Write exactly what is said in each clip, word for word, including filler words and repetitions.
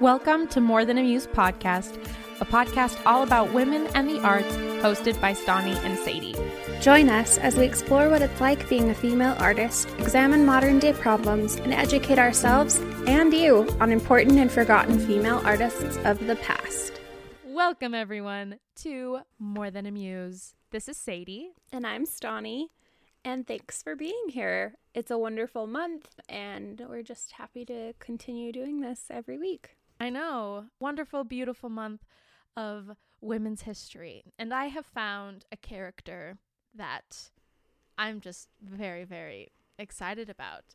Welcome to More Than a Muse podcast, a podcast all about women and the arts, hosted by Stani and Sadie. Join us as we explore what it's like being a female artist, examine modern-day problems, and educate ourselves and you on important and forgotten female artists of the past. Welcome, everyone, to More Than a Muse. This is Sadie. And I'm Stani. And thanks for being here. It's a wonderful month, and we're just happy to continue doing this every week. I know. Wonderful, beautiful month of women's history. And I have found a character that I'm just very, very excited about.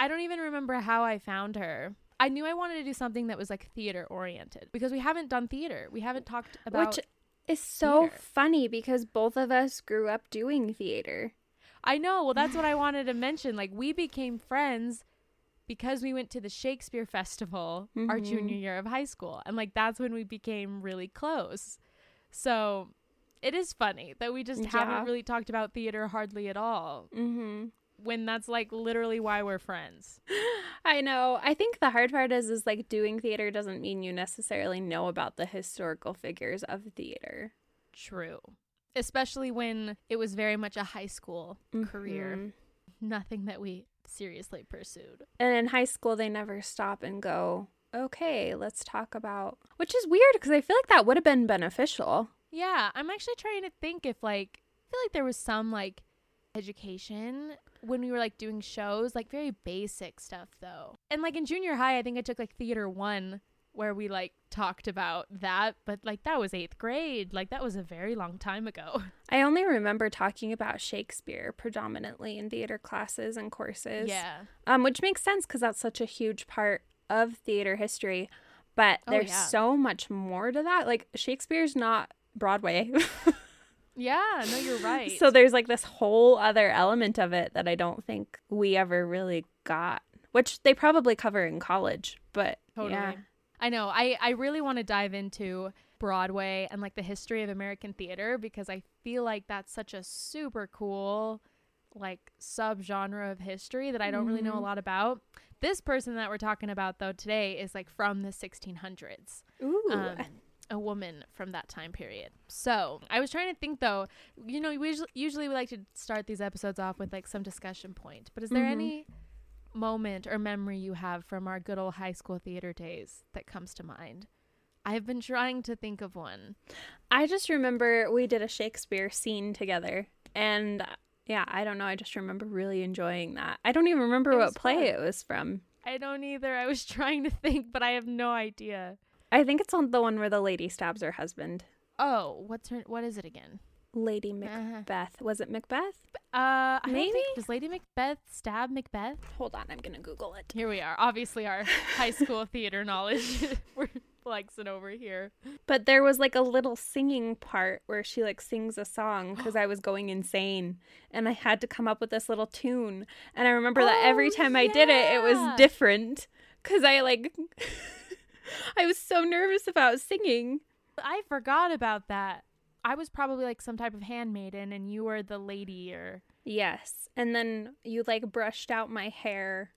I don't even remember how I found her. I knew I wanted to do something that was like theater oriented because we haven't done theater. We haven't talked about Which is so theater. Funny because both of us grew up doing theater. I know. Well, that's what I wanted to mention. Like, we became friends because we went to the Shakespeare Festival mm-hmm. our junior year of high school. And, like, that's when we became really close. So it is funny that we just yeah. haven't really talked about theater hardly at all. Mm-hmm. When that's, like, literally why we're friends. I know. I think the hard part is, is, like, doing theater doesn't mean you necessarily know about the historical figures of theater. True. Especially when it was very much a high school mm-hmm. career. Nothing that we seriously pursued. And in high school they never stop and go, okay, let's talk about, which is weird because I feel like that would have been beneficial. Yeah, I'm actually trying to think if, like, I feel like there was some, like, education when we were, like, doing shows, like, very basic stuff though. And, like, in junior high I think I took, like, theater one where we, like, talked about that, but, like, that was eighth grade. Like, that was a very long time ago. I only remember talking about Shakespeare predominantly in theater classes and courses. Yeah. Um, which makes sense because that's such a huge part of theater history. But there's oh, yeah. so much more to that. Like, Shakespeare's not Broadway. Yeah, no, you're right. So there's, like, this whole other element of it that I don't think we ever really got, which they probably cover in college, but totally. Yeah. I know. I, I really want to dive into Broadway and, like, the history of American theater because I feel like that's such a super cool, like, subgenre of history that I don't mm-hmm. really know a lot about. This person that we're talking about, though, today is, like, from the sixteen hundreds. Ooh. Um, a woman from that time period. So I was trying to think, though, you know, we usually, usually we like to start these episodes off with, like, some discussion point. But is there mm-hmm. any moment or memory you have from our good old high school theater days that comes to mind? I've been trying to think of one. I just remember we did a Shakespeare scene together, and uh, yeah, I don't know. I just remember really enjoying that. I don't even remember what play fun. It was from. I don't either. I was trying to think, but I have no idea. I think it's on the one where the lady stabs her husband. Oh, what's her? What is it again? Lady Macbeth. Uh-huh. Was it Macbeth? Uh, Maybe? I don't think, does Lady Macbeth stab Macbeth? Hold on, I'm going to Google it. Here we are. Obviously, our high school theater knowledge. We're flexing over here. But there was, like, a little singing part where she, like, sings a song because I was going insane. And I had to come up with this little tune. And I remember oh, that every time yeah. I did it, it was different because I, like, I was so nervous about singing. I forgot about that. I was probably, like, some type of handmaiden, and you were the lady, or... Yes. And then you, like, brushed out my hair.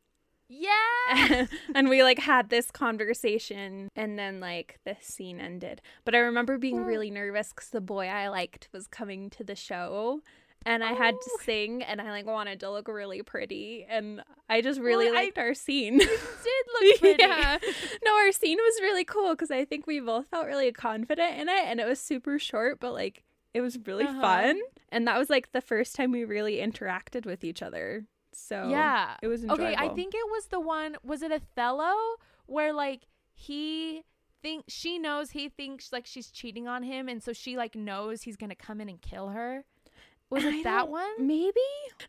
Yeah! And we, like, had this conversation, and then, like, the scene ended. But I remember being really nervous because the boy I liked was coming to the show, and I oh. had to sing, and I, like, wanted to look really pretty, and I just really well, liked I, our scene. You did look pretty. Yeah. No, our scene was really cool because I think we both felt really confident in it, and it was super short, but, like, it was really uh-huh. fun, and that was, like, the first time we really interacted with each other, so yeah. it was enjoyable. Okay, I think it was the one, was it Othello, where, like, he... think she knows he thinks, like, she's cheating on him, and so she, like, knows he's gonna come in and kill her. Was it I that one? Maybe?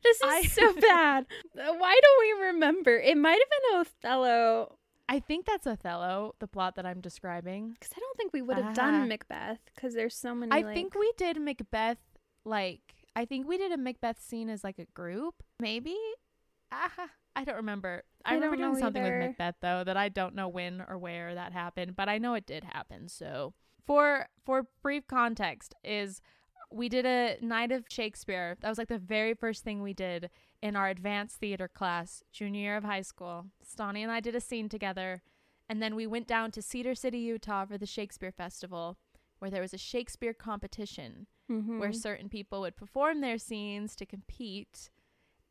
This is I, so bad. Why don't we remember? It might have been Othello. I think that's Othello, the plot that I'm describing. Because I don't think we would have uh-huh. done Macbeth because there's so many. I like... think we did Macbeth, like, I think we did a Macbeth scene as like a group, maybe? Uh-huh. I don't remember. I, I remember doing something either. with Macbeth, though, that I don't know when or where that happened, but I know it did happen. So for for brief context is... we did a night of Shakespeare. That was like the very first thing we did in our advanced theater class, junior year of high school. Stani and I did a scene together. And then we went down to Cedar City, Utah for the Shakespeare Festival, where there was a Shakespeare competition mm-hmm. where certain people would perform their scenes to compete.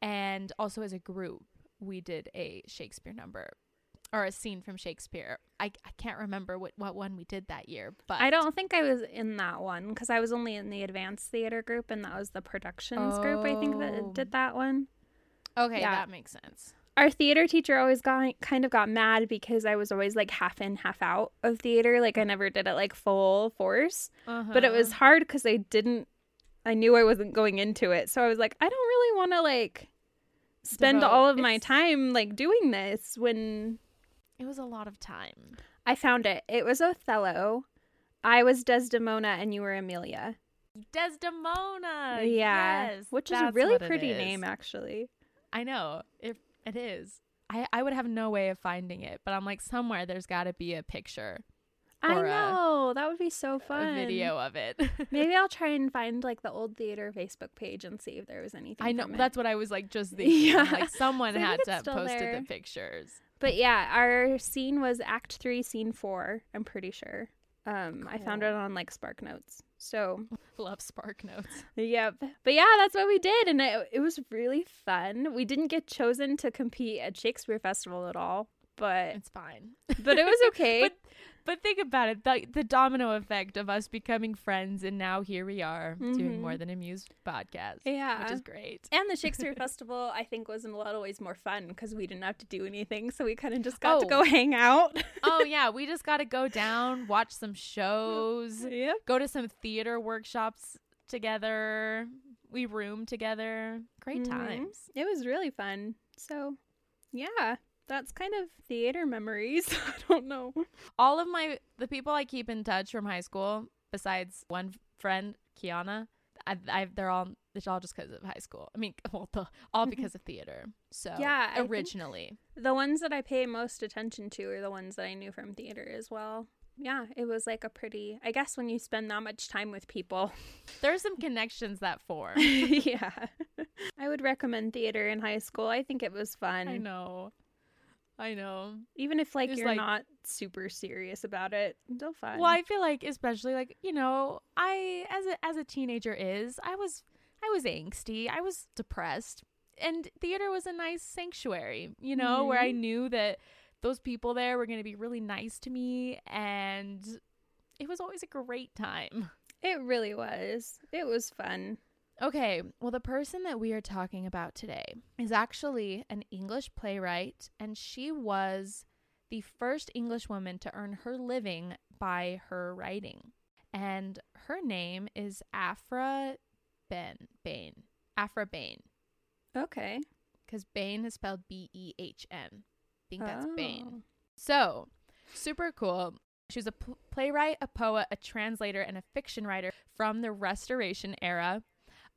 And also as a group, we did a Shakespeare number. Or a scene from Shakespeare. I, I can't remember what, what one we did that year. But I don't think I was in that one because I was only in the advanced theater group and that was the productions oh. group, I think, that did that one. Okay, yeah. That makes sense. Our theater teacher always got kind of got mad because I was always like half in, half out of theater. Like I never did it like full force. Uh-huh. But it was hard because I didn't, I knew I wasn't going into it. So I was like, I don't really want to like spend Devote. all of my it's... time like doing this when... It was a lot of time. I found it. It was Othello. I was Desdemona and you were Emilia. Desdemona. Yeah. Yes, which is a really pretty name, actually. I know. It, it is. I, I would have no way of finding it, but I'm like, somewhere there's got to be a picture. I know. A, that would be so fun. A video of it. Maybe I'll try and find like the old theater Facebook page and see if there was anything. I know. From that's it. What I was like just thinking. Yeah. Like someone so had to have posted there. the pictures. But yeah, our scene was Act Three, Scene Four. I'm pretty sure. Um, cool. I found it on like Spark Notes. So love Spark Notes. Yep. But yeah, that's what we did, and it it was really fun. We didn't get chosen to compete at Shakespeare Festival at all, but it's fine. But it was okay. but but think about it, the, the domino effect of us becoming friends, and now here we are mm-hmm. doing More Than a Muse podcast. Yeah, which is great. And the Shakespeare Festival, I think, was in a lot of ways more fun because we didn't have to do anything, so we kind of just got oh. to go hang out. Oh yeah, we just got to go down, watch some shows, yep. go to some theater workshops together. We roomed together. Great mm-hmm. times. It was really fun. So yeah. That's kind of theater memories. I don't know. All of my, the people I keep in touch from high school, besides one friend, Kiana, I, I, they're all, it's all just because of high school. I mean, well, the, all because of theater. So yeah, originally. The ones that I pay most attention to are the ones that I knew from theater as well. Yeah, it was like a pretty, I guess when you spend that much time with people. There's some connections that form. Yeah. I would recommend theater in high school. I think it was fun. I know. I know. Even if, like, it's you're like, not super serious about it, still fun. Well, I feel like, especially, like, you know, I, as a as a teenager is, I was, I was angsty. I was depressed. And theater was a nice sanctuary, you know, mm-hmm. where I knew that those people there were going to be really nice to me. And it was always a great time. It really was. It was fun. Okay, well, the person that we are talking about today is actually an English playwright, and she was the first English woman to earn her living by her writing. And her name is Aphra Behn. Aphra Behn. Okay. Because Behn is spelled B E H N. I think that's oh. Behn. So, super cool. She was a p- playwright, a poet, a translator, and a fiction writer from the Restoration era.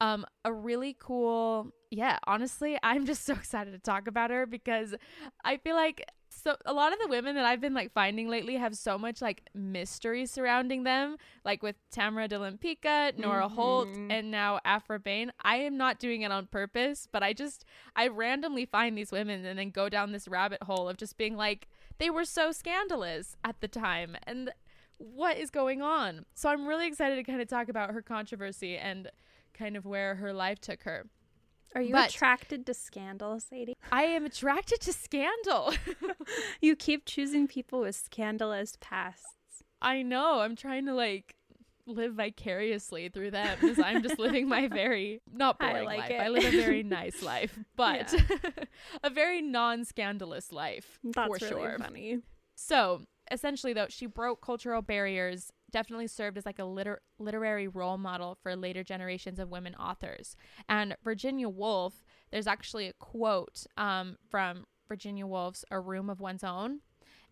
Um, a really cool, yeah, honestly, I'm just so excited to talk about her because I feel like so a lot of the women that I've been like finding lately have so much like mystery surrounding them, like with Tamara de Lempicka, Nora mm-hmm. Holt, and now Aphra Behn. I am not doing it on purpose, but I just, I randomly find these women and then go down this rabbit hole of just being like, they were so scandalous at the time and what is going on? So I'm really excited to kind of talk about her controversy and kind of where her life took her. Are you but attracted to scandal, Sadie? I am attracted to scandal. You keep choosing people with scandalous pasts. I know. I'm trying to like live vicariously through them because I'm just living my very not boring I like life. It. I live a very nice life, but yeah. a very non-scandalous life. That's for really sure. Funny. So essentially, though, she broke cultural barriers definitely served as like a liter- literary role model for later generations of women authors. And Virginia Woolf, there's actually a quote um, from Virginia Woolf's A Room of One's Own.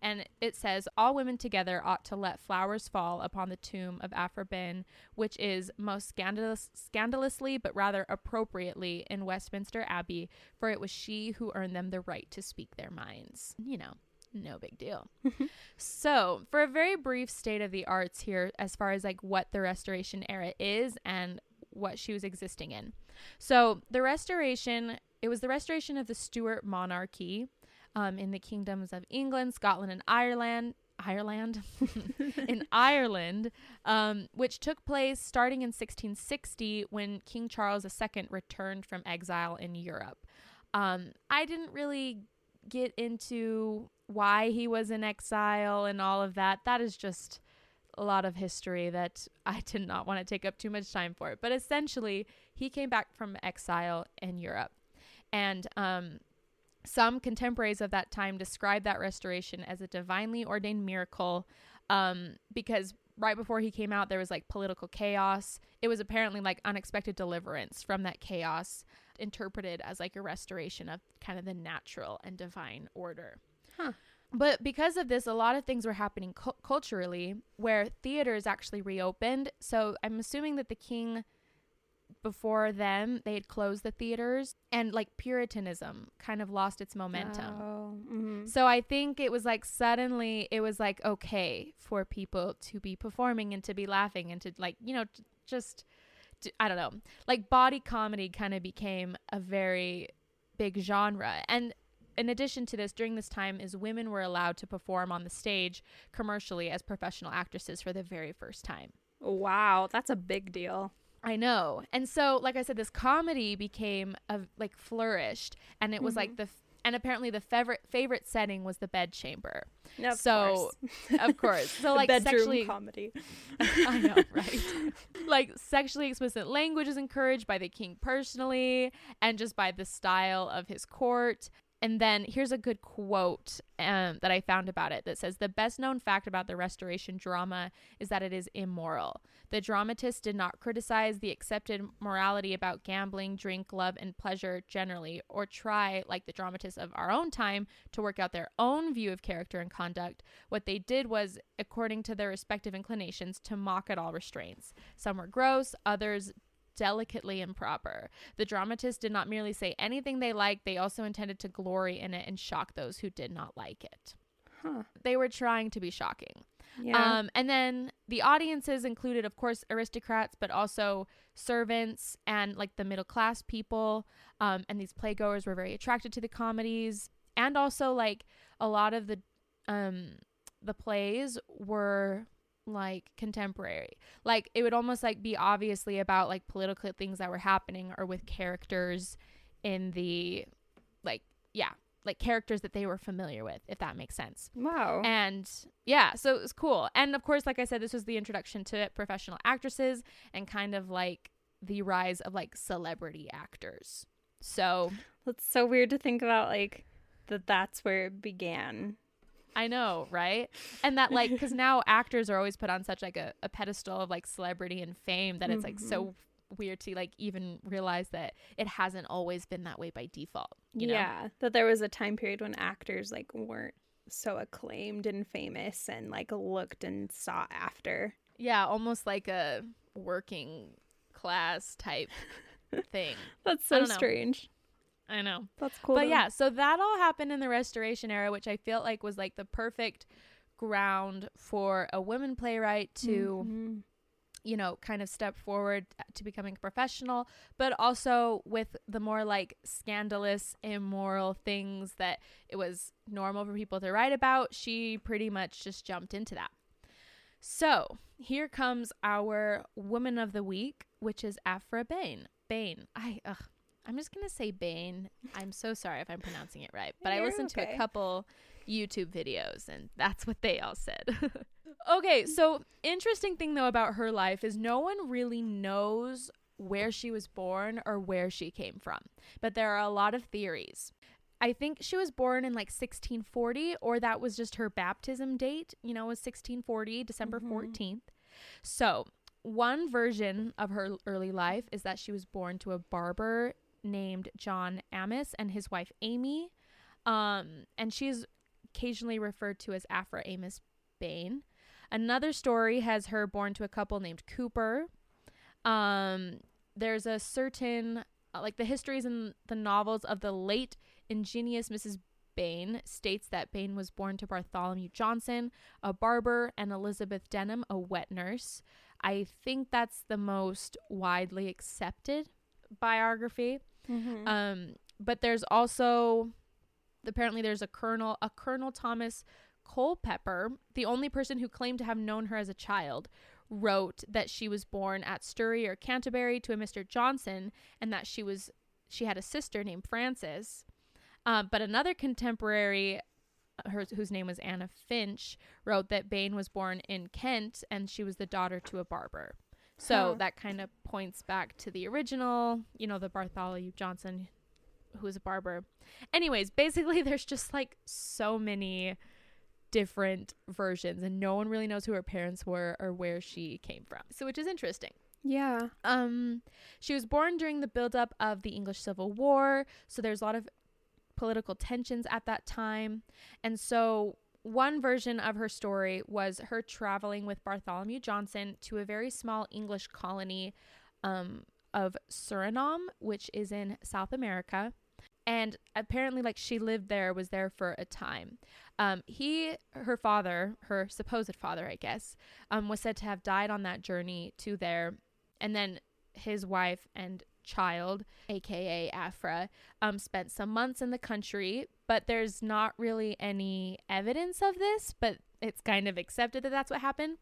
And it says, all women together ought to let flowers fall upon the tomb of Aphra Behn, which is most scandalous, scandalously, but rather appropriately in Westminster Abbey, for it was she who earned them the right to speak their minds. You know, no big deal. So for a very brief state of the arts here, as far as like what the Restoration era is and what she was existing in. So the Restoration, it was the restoration of the Stuart monarchy. Um, in the kingdoms of England, Scotland, and Ireland, Ireland, in Ireland, um, which took place starting in sixteen sixty when King Charles the Second returned from exile in Europe. Um, I didn't really get into why he was in exile and all of that. That is just a lot of history that I did not want to take up too much time for. But essentially, he came back from exile in Europe. And, um, some contemporaries of that time describe that restoration as a divinely ordained miracle, um, because right before he came out, there was like political chaos. It was apparently like unexpected deliverance from that chaos, interpreted as like a restoration of kind of the natural and divine order. Huh. But because of this, a lot of things were happening cu- culturally where theaters actually reopened. So I'm assuming that the king... before them, they had closed the theaters, and like Puritanism kind of lost its momentum. Oh, mm-hmm. So I think it was like suddenly it was like okay for people to be performing and to be laughing and to like, you know, t- just t- I don't know, like body comedy kind of became a very big genre. And in addition to this, during this time is women were allowed to perform on the stage commercially as professional actresses for the very first time. Wow, that's a big deal. I know. And so, like I said, this comedy became, a, like, flourished. And it was, mm-hmm. like, the... F- and apparently the favorite favorite setting was the bedchamber. Of so, course. Of course. So, like, bedroom sexually... comedy. I know, right? Like, sexually explicit language is encouraged by the king personally and just by the style of his court. And then here's a good quote um, that I found about it that says, the best known fact about the Restoration drama is that it is immoral. The dramatists did not criticize the accepted morality about gambling, drink, love, and pleasure generally, or try, like the dramatists of our own time, to work out their own view of character and conduct. What they did was, according to their respective inclinations, to mock at all restraints. Some were gross, others delicately improper. The dramatists did not merely say anything they liked, they also intended to glory in it and shock those who did not like it. Huh. They were trying to be shocking. Yeah. Um, and then the audiences included, of course, aristocrats, but also servants and like the middle class people. Um, and these playgoers were very attracted to the comedies. And also like a lot of the um, the plays were... like contemporary, like it would almost like be obviously about like political things that were happening or with characters in the like yeah like characters that they were familiar with, if that makes sense. Wow. And yeah, so it was cool. And of course, like I said, this was the introduction to professional actresses and kind of like the rise of like celebrity actors. So that's so weird to think about, like that that's where it began. I know, right? And that like, because now actors are always put on such like a, a pedestal of like celebrity and fame that it's like mm-hmm. so weird to like even realize that it hasn't always been that way by default, you know? Yeah, that there was a time period when actors like weren't so acclaimed and famous and like looked and sought after. Yeah, almost like a working class type thing. That's so strange. I know. That's cool. But though. Yeah, so that all happened in the Restoration era, which I feel like was like the perfect ground for a woman playwright to, mm-hmm. you know, kind of step forward to becoming a professional, but also with the more like scandalous, immoral things that it was normal for people to write about. She pretty much just jumped into that. So here comes our Woman of the Week, which is Aphra Behn. Behn. I, ugh. I'm just going to say Behn. I'm so sorry if I'm pronouncing it right. But You're I listened okay. to a couple YouTube videos, and that's what they all said. Okay, so interesting thing, though, about her life is no one really knows where she was born or where she came from. But there are a lot of theories. I think she was born in, like, sixteen forty, or that was just her baptism date, you know, was sixteen forty, December mm-hmm. fourteenth. So one version of her early life is that she was born to a barber named John Amis and his wife Amy. Um, and she's occasionally referred to as Aphra Amis Behn. Another story has her born to a couple named Cooper. Um, there's a certain, like the histories and the novels of the late ingenious Missus Behn states that Behn was born to Bartholomew Johnson, a barber, and Elizabeth Denham, a wet nurse. I think that's the most widely accepted biography. Mm-hmm. Um, but there's also, apparently there's a Colonel, a Colonel Thomas Culpepper, the only person who claimed to have known her as a child, wrote that she was born at Sturry or Canterbury to a Mister Johnson, and that she was she had a sister named Frances. Um, but another contemporary, her, whose name was Anna Finch, wrote that Behn was born in Kent and she was the daughter to a barber. So huh. that kind of points back to the original, you know, the Bartholomew Johnson, who was a barber. Anyways, basically there's just like so many different versions and no one really knows who her parents were or where she came from. So which is interesting. Yeah. Um, she was born during the buildup of the English Civil War. So there's a lot of political tensions at that time. And so one version of her story was her traveling with Bartholomew Johnson to a very small English colony um, of Suriname, which is in South America. And apparently like she lived there, was there for a time. Um, he, her father, her supposed father, I guess, um, was said to have died on that journey to there. And then his wife and child, aka Aphra, um, spent some months in the country, but there's not really any evidence of this, but it's kind of accepted that that's what happened.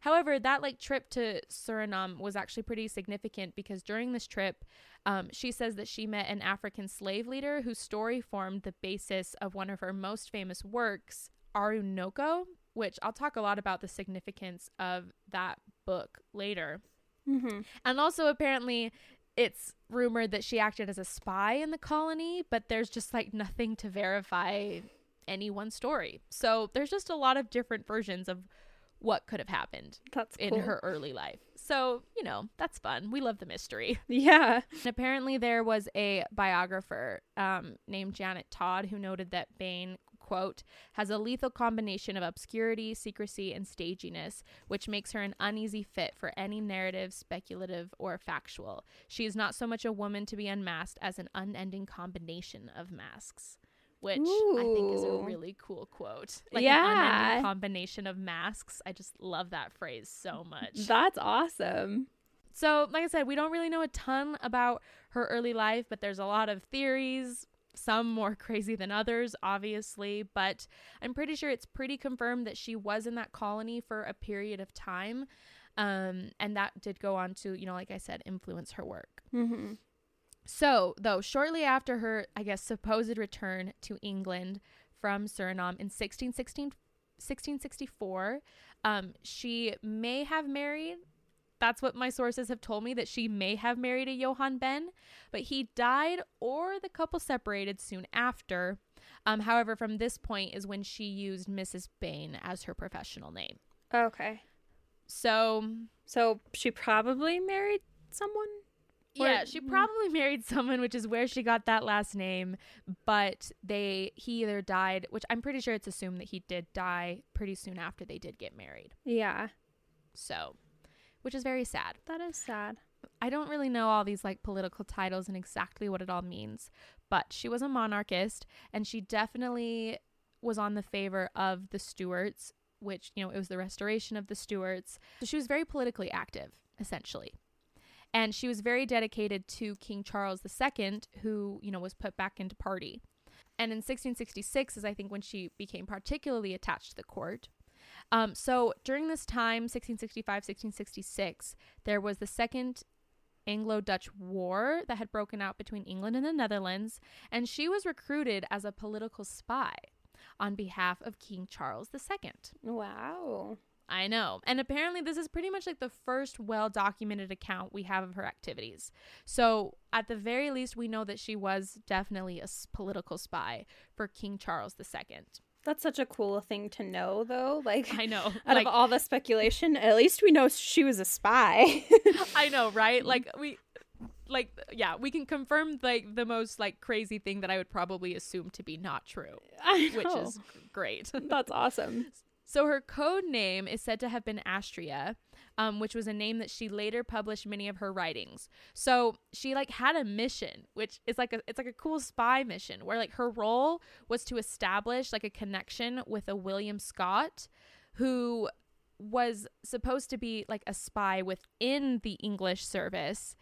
However, that like trip to Suriname was actually pretty significant because during this trip, um, she says that she met an African slave leader whose story formed the basis of one of her most famous works, Oroonoko, which I'll talk a lot about the significance of that book later. Mm-hmm. And also apparently it's rumored that she acted as a spy in the colony, but there's just like nothing to verify any one story. So there's just a lot of different versions of what could have happened that's in cool. her early life. So, you know, that's fun. We love the mystery. Yeah. And apparently there was a biographer um, named Janet Todd who noted that Behn, quote, has a lethal combination of obscurity, secrecy, and staginess, which makes her an uneasy fit for any narrative, speculative, or factual. She is not so much a woman to be unmasked as an unending combination of masks. Which Ooh. I think is a really cool quote. Like yeah. an unending combination of masks. I just love that phrase so much. That's awesome. So, like I said, we don't really know a ton about her early life, but there's a lot of theories, some more crazy than others, obviously. But I'm pretty sure it's pretty confirmed that she was in that colony for a period of time. Um, and that did go on to, you know, like I said, influence her work. Mm-hmm. So, though, shortly after her, I guess, supposed return to England from Suriname in sixteen sixty-four, um, she may have married, that's what my sources have told me, that she may have married a Johan Ben, but he died or the couple separated soon after. Um, however, from this point is when she used Missus Behn as her professional name. Okay. So. So, she probably married someone? Yeah, she probably married someone, which is where she got that last name. But they, he either died, which I'm pretty sure it's assumed that he did die pretty soon after they did get married. Yeah. So, which is very sad. That is sad. I don't really know all these like political titles and exactly what it all means, but she was a monarchist and she definitely was on the favor of the Stuarts, which, you know, it was the restoration of the Stuarts. So she was very politically active, essentially. And she was very dedicated to King Charles the Second, who, you know, was put back into party. And in sixteen sixty-six is, I think, when she became particularly attached to the court. Um, so during this time, sixteen sixty-five, sixteen sixty-six, there was the Second Anglo-Dutch War that had broken out between England and the Netherlands. And she was recruited as a political spy on behalf of King Charles the Second. Wow. I know. And apparently this is pretty much like the first well-documented account we have of her activities. So at the very least, we know that she was definitely a political spy for King Charles the Second. That's such a cool thing to know, though. Like, I know. Out like, of all the speculation, at least we know she was a spy. I know, right? Like, we, like, yeah, we can confirm, like, the most, like, crazy thing that I would probably assume to be not true. I know. Which is great. That's awesome. So her code name is said to have been Astrea, um, which was a name that she later published many of her writings. So she like had a mission, which is like a it's like a cool spy mission where like her role was to establish like a connection with a William Scott, who was supposed to be like a spy within the English service,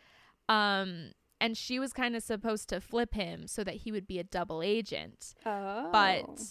um, and she was kind of supposed to flip him so that he would be a double agent. Oh, but.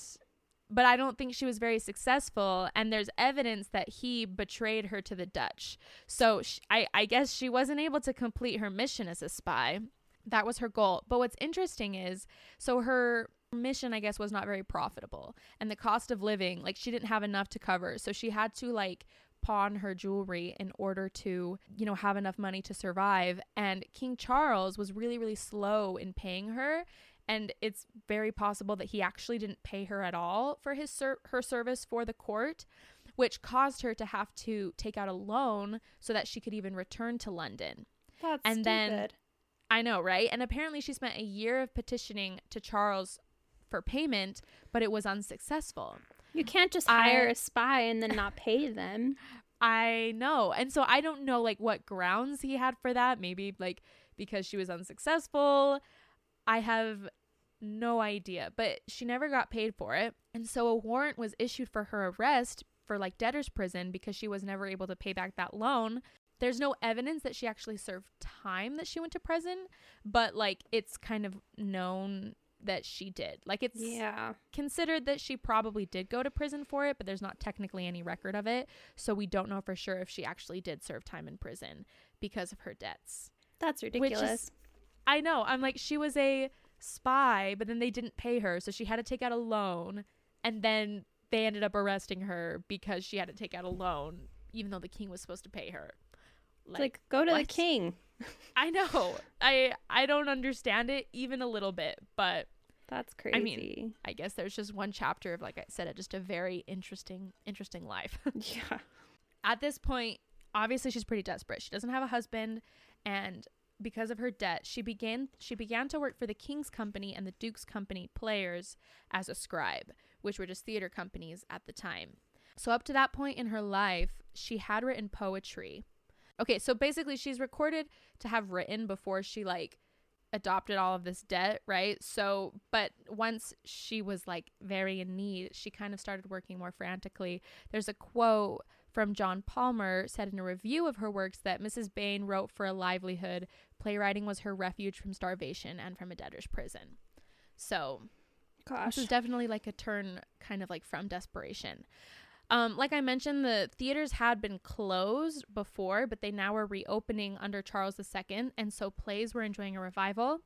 But I don't think she was very successful, and there's evidence that he betrayed her to the Dutch. So she, I, I guess she wasn't able to complete her mission as a spy. That was her goal. But what's interesting is, so her mission, I guess, was not very profitable. And the cost of living, like, she didn't have enough to cover. So she had to, like, pawn her jewelry in order to, you know, have enough money to survive. And King Charles was really, really slow in paying her. And it's very possible that he actually didn't pay her at all for his ser- her service for the court, which caused her to have to take out a loan so that she could even return to London. That's and stupid. Then, I know, right? And apparently she spent a year of petitioning to Charles for payment, but it was unsuccessful. You can't just hire I, a spy and then not pay them. I know. And so I don't know, like, what grounds he had for that. Maybe, like, because she was unsuccessful. I have... no idea, but she never got paid for it, and so a warrant was issued for her arrest for like debtor's prison because she was never able to pay back that loan. There's no evidence that she actually served time that she went to prison, but like it's kind of known that she did. Like it's yeah. considered that she probably did go to prison for it, but there's not technically any record of it, so we don't know for sure if she actually did serve time in prison because of her debts. That's ridiculous. Which is, I know. I'm like, she was a spy, but then they didn't pay her, so she had to take out a loan, and then they ended up arresting her because she had to take out a loan even though the king was supposed to pay her. Like, like go to what? The king. I know. I I don't understand it even a little bit, but that's crazy. I mean, I guess there's just one chapter of, like I said, just a very interesting interesting life. Yeah. At this point, obviously she's pretty desperate. She doesn't have a husband, and because of her debt, she began she began to work for the King's Company and the Duke's Company players as a scribe, which were just theater companies at the time. So up to that point in her life, she had written poetry. Okay, so basically she's recorded to have written before she, like, adopted all of this debt, right? So, but once she was, like, very in need, she kind of started working more frantically. There's a quote from John Palmer said in a review of her works that Missus Behn wrote for a livelihood. Playwriting was her refuge from starvation and from a debtor's prison. So, gosh, this is definitely like a turn kind of like from desperation. Um, like I mentioned, the theaters had been closed before, but they now were reopening under Charles the Second. And so plays were enjoying a revival.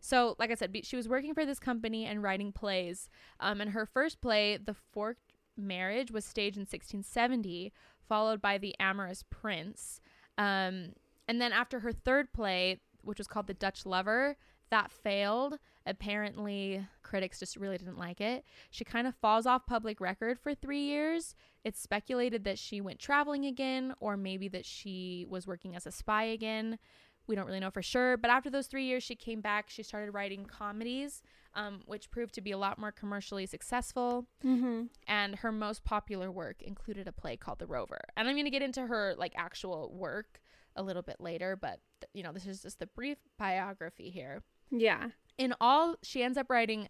So, like I said, she was working for this company and writing plays. Um, and her first play, The Forced Marriage, was staged in sixteen seventy, followed by The Amorous Prince. Um, and then after her third play, which was called The Dutch Lover, that failed. Apparently, critics just really didn't like it. She kind of falls off public record for three years. It's speculated that she went traveling again, or maybe that she was working as a spy again. We don't really know for sure. But after those three years, she came back. She started writing comedies, um, which proved to be a lot more commercially successful. Mm-hmm. And her most popular work included a play called The Rover. And I'm going to get into her like actual work a little bit later. But, th- you know, this is just the brief biography here. Yeah. In all, she ends up writing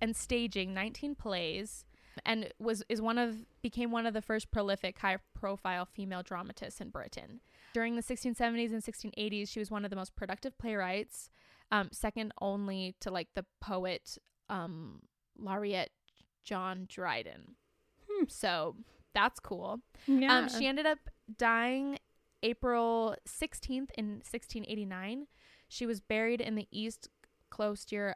and staging nineteen plays, and was is one of became one of the first prolific, high-profile female dramatists in Britain. During the sixteen seventies and sixteen eighties, she was one of the most productive playwrights, um, second only to, like, the poet um, laureate John Dryden. Hmm. So that's cool. Yeah. Um, she ended up dying April sixteenth in sixteen eighty-nine. She was buried in the East Cloister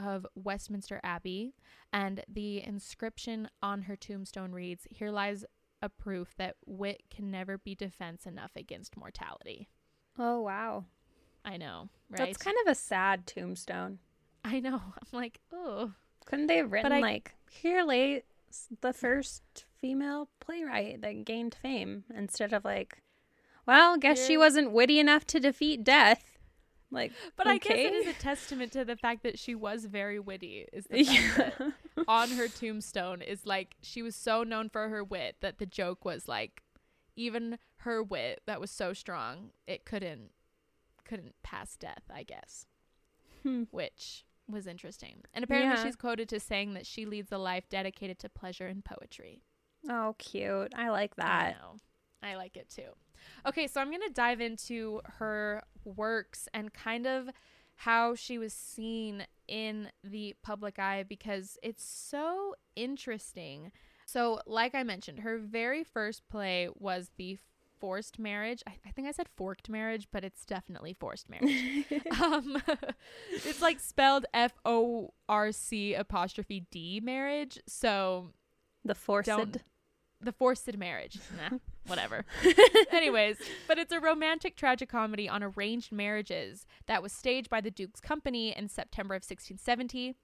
of Westminster Abbey, and the inscription on her tombstone reads, "Here lies a proof that wit can never be defense enough against mortality." Oh, wow. I know, right? That's kind of a sad tombstone. I know. I'm like, oh. Couldn't they have written I... like, "Here lay the first female playwright that gained fame, instead of like, well, guess yeah. she wasn't witty enough to defeat death. Like, but okay. I guess it is a testament to the fact that she was very witty. Is the fact yeah. that on her tombstone is like, she was so known for her wit that the joke was like, even her wit that was so strong, it couldn't couldn't pass death, I guess. Hmm. Which was interesting. And apparently yeah. she's quoted as saying that she leads a life dedicated to pleasure and poetry. Oh, cute. I like that. I, I like it too. Okay, so I'm going to dive into her works and kind of how she was seen in the public eye, because it's so interesting. So, like I mentioned, her very first play was The Forced Marriage. I, I think I said forked marriage, but it's definitely forced marriage. um, it's like spelled F O R C apostrophe D marriage. So, the forced. The forced marriage. Nah, whatever. Anyways, but it's a romantic tragicomedy on arranged marriages that was staged by the Duke's Company in September of sixteen seventy.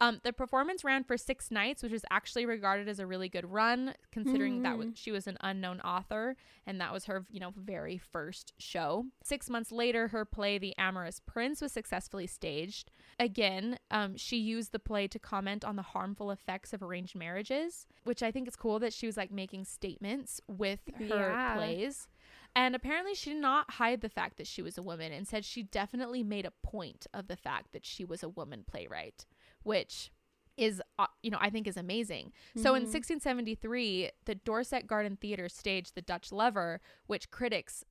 Um, the performance ran for six nights, which was actually regarded as a really good run, considering mm-hmm. that was, she was an unknown author, and that was her, you know, very first show. Six months later, her play, The Amorous Prince, was successfully staged. Again, um, she used the play to comment on the harmful effects of arranged marriages, which I think is cool that she was like making statements with her yeah. plays. And apparently she did not hide the fact that she was a woman, and said she definitely made a point of the fact that she was a woman playwright. Which is, uh, you know, I think is amazing. Mm-hmm. So in sixteen seventy-three, the Dorset Garden Theatre staged The Dutch Lover, which critics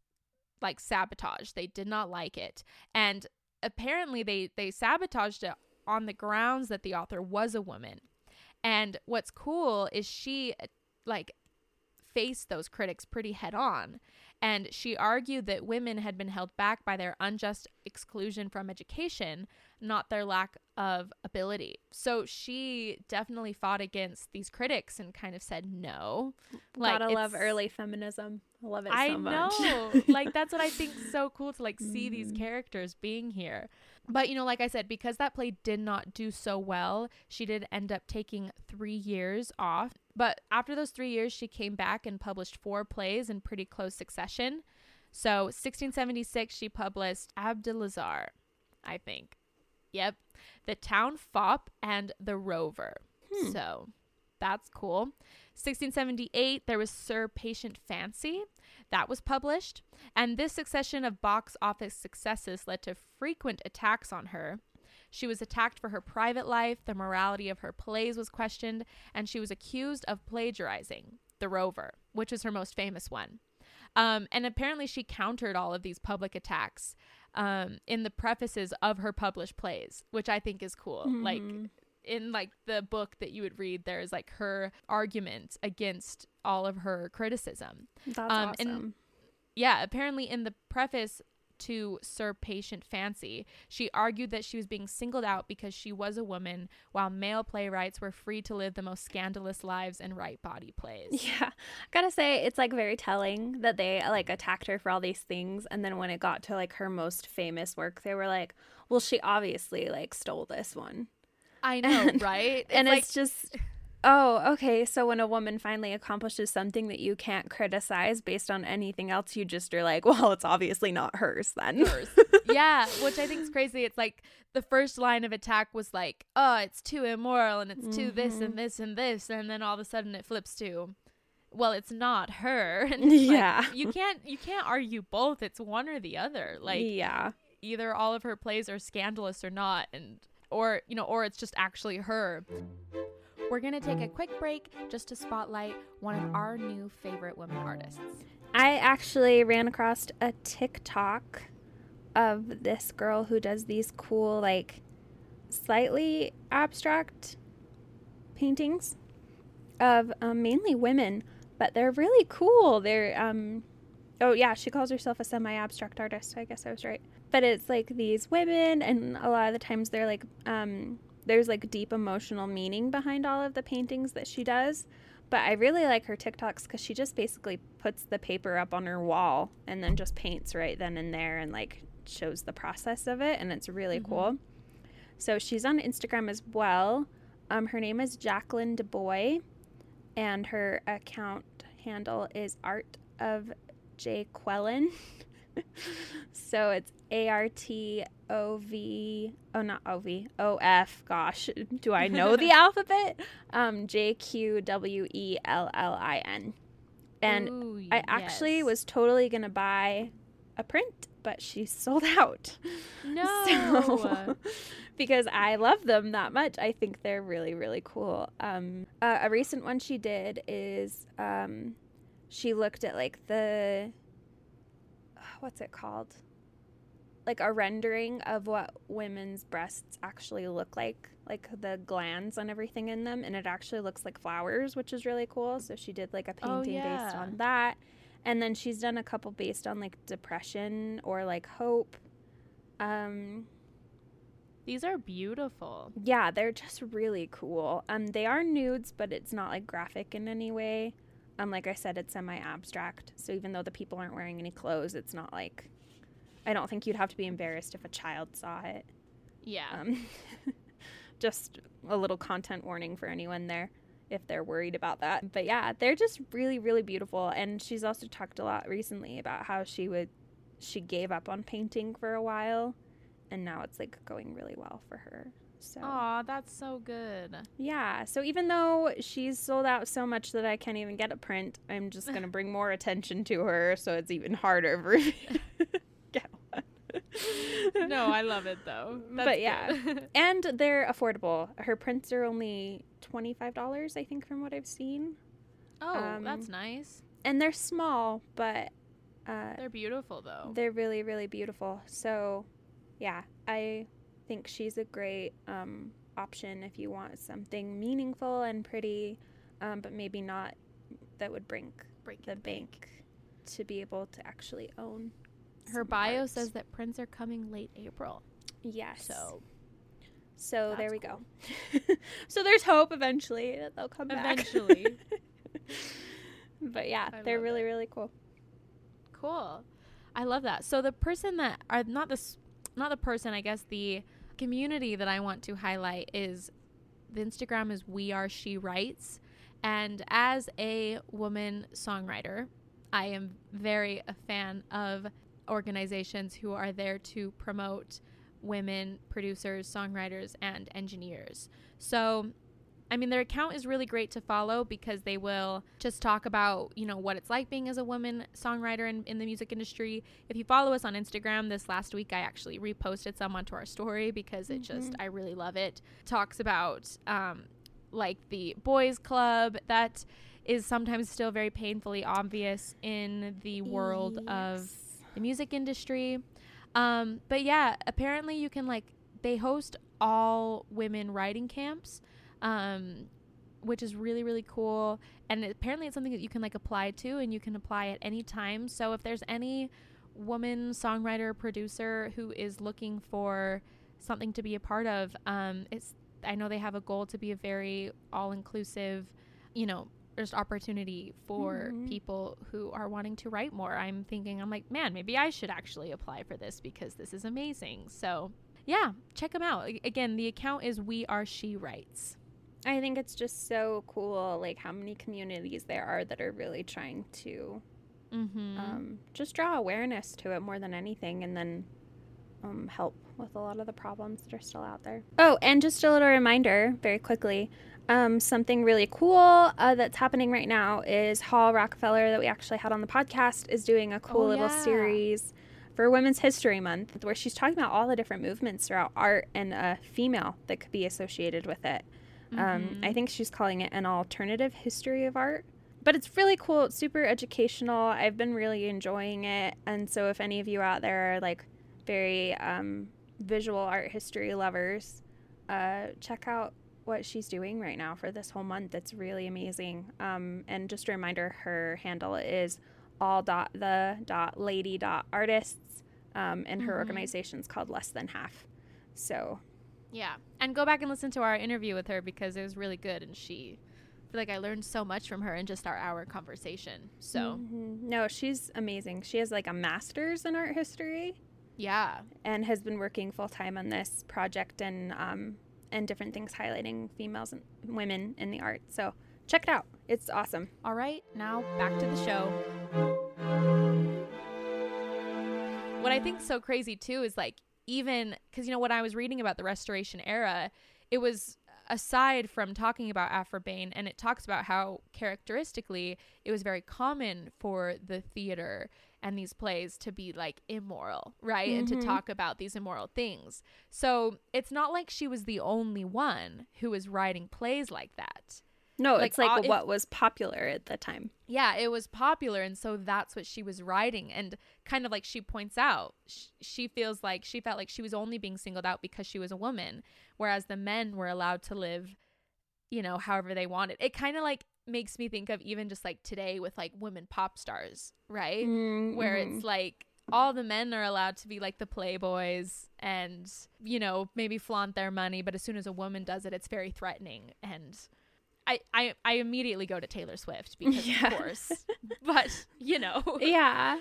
like sabotaged. They did not like it. And apparently they, they sabotaged it on the grounds that the author was a woman. And what's cool is she like faced those critics pretty head on. And she argued that women had been held back by their unjust exclusion from education, not their lack of ability. So she definitely fought against these critics and kind of said no. Like, gotta love early feminism. I love it so I much. I know. Like, that's what I think is so cool, to like see mm. these characters being here. But, you know, like I said, because that play did not do so well, she did end up taking three years off. But after those three years, she came back and published four plays in pretty close succession. So sixteen seventy-six, she published Abdelazar, I think. Yep. The Town Fop and The Rover. Hmm. So that's cool. sixteen seventy-eight, there was Sir Patient Fancy. That was published. And this succession of box office successes led to frequent attacks on her. She was attacked for her private life, the morality of her plays was questioned, and she was accused of plagiarizing The Rover, which is her most famous one. Um, and apparently she countered all of these public attacks um, in the prefaces of her published plays, which I think is cool. Mm-hmm. Like in like the book that you would read, there's like her argument against all of her criticism. That's um, awesome. And yeah, apparently in the preface to Sir Patient Fancy, she argued that she was being singled out because she was a woman, while male playwrights were free to live the most scandalous lives and write bawdy plays. Yeah, I gotta say, it's like very telling that they like attacked her for all these things, and then when it got to like her most famous work, they were like, well, she obviously like stole this one. I know, and, right? It's and like- it's just... Oh, okay. So when a woman finally accomplishes something that you can't criticize based on anything else, you just are like, well, it's obviously not hers then. Hers. Yeah, which I think is crazy. It's like the first line of attack was like, oh, it's too immoral and it's mm-hmm. too this and this and this. And then all of a sudden it flips to, well, it's not her. And it's yeah. Like, you can't you can't argue both. It's one or the other. Like, yeah. Either all of her plays are scandalous or not. And or, you know, or it's just actually her. We're going to take a quick break just to spotlight one of our new favorite women artists. I actually ran across a TikTok of this girl who does these cool, like, slightly abstract paintings of um, mainly women, but they're really cool. They're, um, oh yeah, she calls herself a semi-abstract artist, so I guess I was right. But it's like these women, and a lot of the times they're like, um... there's like deep emotional meaning behind all of the paintings that she does. But I really like her TikToks because she just basically puts the paper up on her wall and then just paints right then and there and like shows the process of it. And it's really mm-hmm. cool. So she's on Instagram as well. Um, her name is Jacqueline DuBois. and her account handle is Art of J. Quellen. So it's A R T O V, oh, not O V, O F, gosh, do I know the alphabet? Um, J Q W E L L I N. And ooh, I actually yes. was totally going to buy a print, but she sold out. No. So, because I love them that much. I think they're really, really cool. Um, uh, a recent one she did is um, she looked at like the... what's it called? Like a rendering of what women's breasts actually look like, like the glands and everything in them. And it actually looks like flowers, which is really cool. So she did like a painting oh, yeah. based on that. And then she's done a couple based on like depression or like hope. Um, These are beautiful. Yeah, they're just really cool. Um, they are nudes, but it's not like graphic in any way. Um, like I said, it's semi-abstract. So even though the people aren't wearing any clothes, it's not like... I don't think you'd have to be embarrassed if a child saw it. Yeah. Um, just a little content warning for anyone there if they're worried about that. But yeah, they're just really, really beautiful. And she's also talked a lot recently about how she would she gave up on painting for a while. And now it's like going really well for her. So. Aw, that's so good. Yeah. So even though she's sold out so much that I can't even get a print, I'm just going to bring more attention to her so it's even harder for me to get one. No, I love it, though. That's but yeah. And they're affordable. Her prints are only twenty-five dollars, I think, from what I've seen. Oh, um, that's nice. And they're small, but... Uh, they're beautiful, though. They're really, really beautiful. So, yeah, I... think she's a great um, option if you want something meaningful and pretty, um, but maybe not that would bring break the bank to be able to actually own. Her bio art. Says that prints are coming late April. Yes. So, so there we cool. go. So there's hope eventually that they'll come eventually. Back. Eventually. But yeah, I they're really, it. Really cool. Cool. I love that. So the person that are not the not the person, I guess the community that I want to highlight is the Instagram is We Are She Writes. And as a woman songwriter, I am very a fan of organizations who are there to promote women producers, songwriters, and engineers. So, I mean, their account is really great to follow because they will just talk about, you know, what it's like being as a woman songwriter in, in the music industry. If you follow us on Instagram, this last week I actually reposted some onto our story because it mm-hmm. just, I really love it. Talks about um, like the boys club that is sometimes still very painfully obvious in the world yes. of the music industry. Um, but yeah, apparently you can like, they host all women writing camps. Um, which is really, really cool. And it, apparently it's something that you can like apply to and you can apply at any time. So if there's any woman songwriter producer who is looking for something to be a part of, um, it's, I know they have a goal to be a very all inclusive, you know, just opportunity for mm-hmm. people who are wanting to write more. I'm thinking, I'm like, man, maybe I should actually apply for this because this is amazing. So yeah, check them out. Again, the account is We Are She Writes. I think it's just so cool, like, how many communities there are that are really trying to mm-hmm. um, just draw awareness to it more than anything and then um, help with a lot of the problems that are still out there. Oh, and just a little reminder, very quickly, um, something really cool uh, that's happening right now is Hall Rockefeller, that we actually had on the podcast, is doing a cool oh, little yeah. series for Women's History Month where she's talking about all the different movements throughout art and a female that could be associated with it. Um, I think she's calling it an alternative history of art, but it's really cool. It's super educational. I've been really enjoying it. And so if any of you out there are like very um, visual art history lovers, uh, check out what she's doing right now for this whole month. It's really amazing. Um, and just a reminder, her handle is all dot the dot lady dot artists. Um, and her mm-hmm. organization's called Less Than Half. So yeah. And go back and listen to our interview with her because it was really good. And she, I feel like I learned so much from her in just our hour conversation. So, mm-hmm. no, she's amazing. She has like a master's in art history. Yeah. And has been working full time on this project and, um, and different things highlighting females and women in the art. So check it out. It's awesome. All right, now back to the show. What I think is so crazy, too, is like even because, you know, when I was reading about the Restoration era, it was aside from talking about Aphra Behn, and it talks about how characteristically it was very common for the theater and these plays to be like immoral, right? Mm-hmm. And to talk about these immoral things. So it's not like she was the only one who was writing plays like that. No, like, it's like all, what if, was popular at the time. Yeah, it was popular. And so that's what she was writing. And kind of like she points out, sh- she feels like she felt like she was only being singled out because she was a woman, whereas the men were allowed to live, you know, however they wanted. It kind of like makes me think of even just like today with like women pop stars, right? Mm-hmm. Where it's like all the men are allowed to be like the playboys and, you know, maybe flaunt their money. But as soon as a woman does it, it's very threatening and... I, I, I immediately go to Taylor Swift because, yeah. of course, but, you know. Yeah.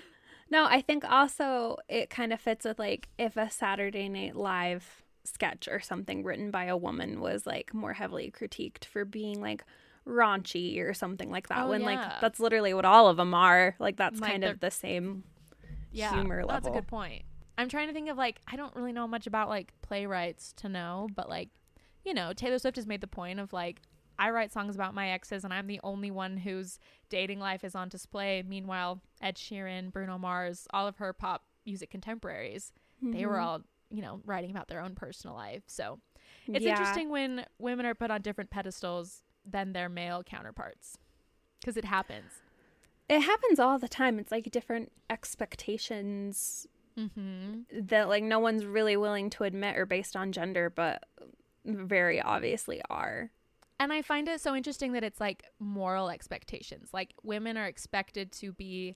No, I think also it kind of fits with, like, if a Saturday Night Live sketch or something written by a woman was, like, more heavily critiqued for being, like, raunchy or something like that. Oh, when, yeah. like, that's literally what all of them are. Like, that's like kind of the same yeah, humor level. That's a good point. I'm trying to think of, like, I don't really know much about, like, playwrights to know, but, like, you know, Taylor Swift has made the point of, like, I write songs about my exes and I'm the only one whose dating life is on display. Meanwhile, Ed Sheeran, Bruno Mars, all of her pop music contemporaries, mm-hmm. they were all, you know, writing about their own personal life. So it's yeah. interesting when women are put on different pedestals than their male counterparts because it happens. It happens all the time. It's like different expectations mm-hmm. that like no one's really willing to admit are based on gender, but very obviously are. And I find it so interesting that it's like moral expectations. Like women are expected to be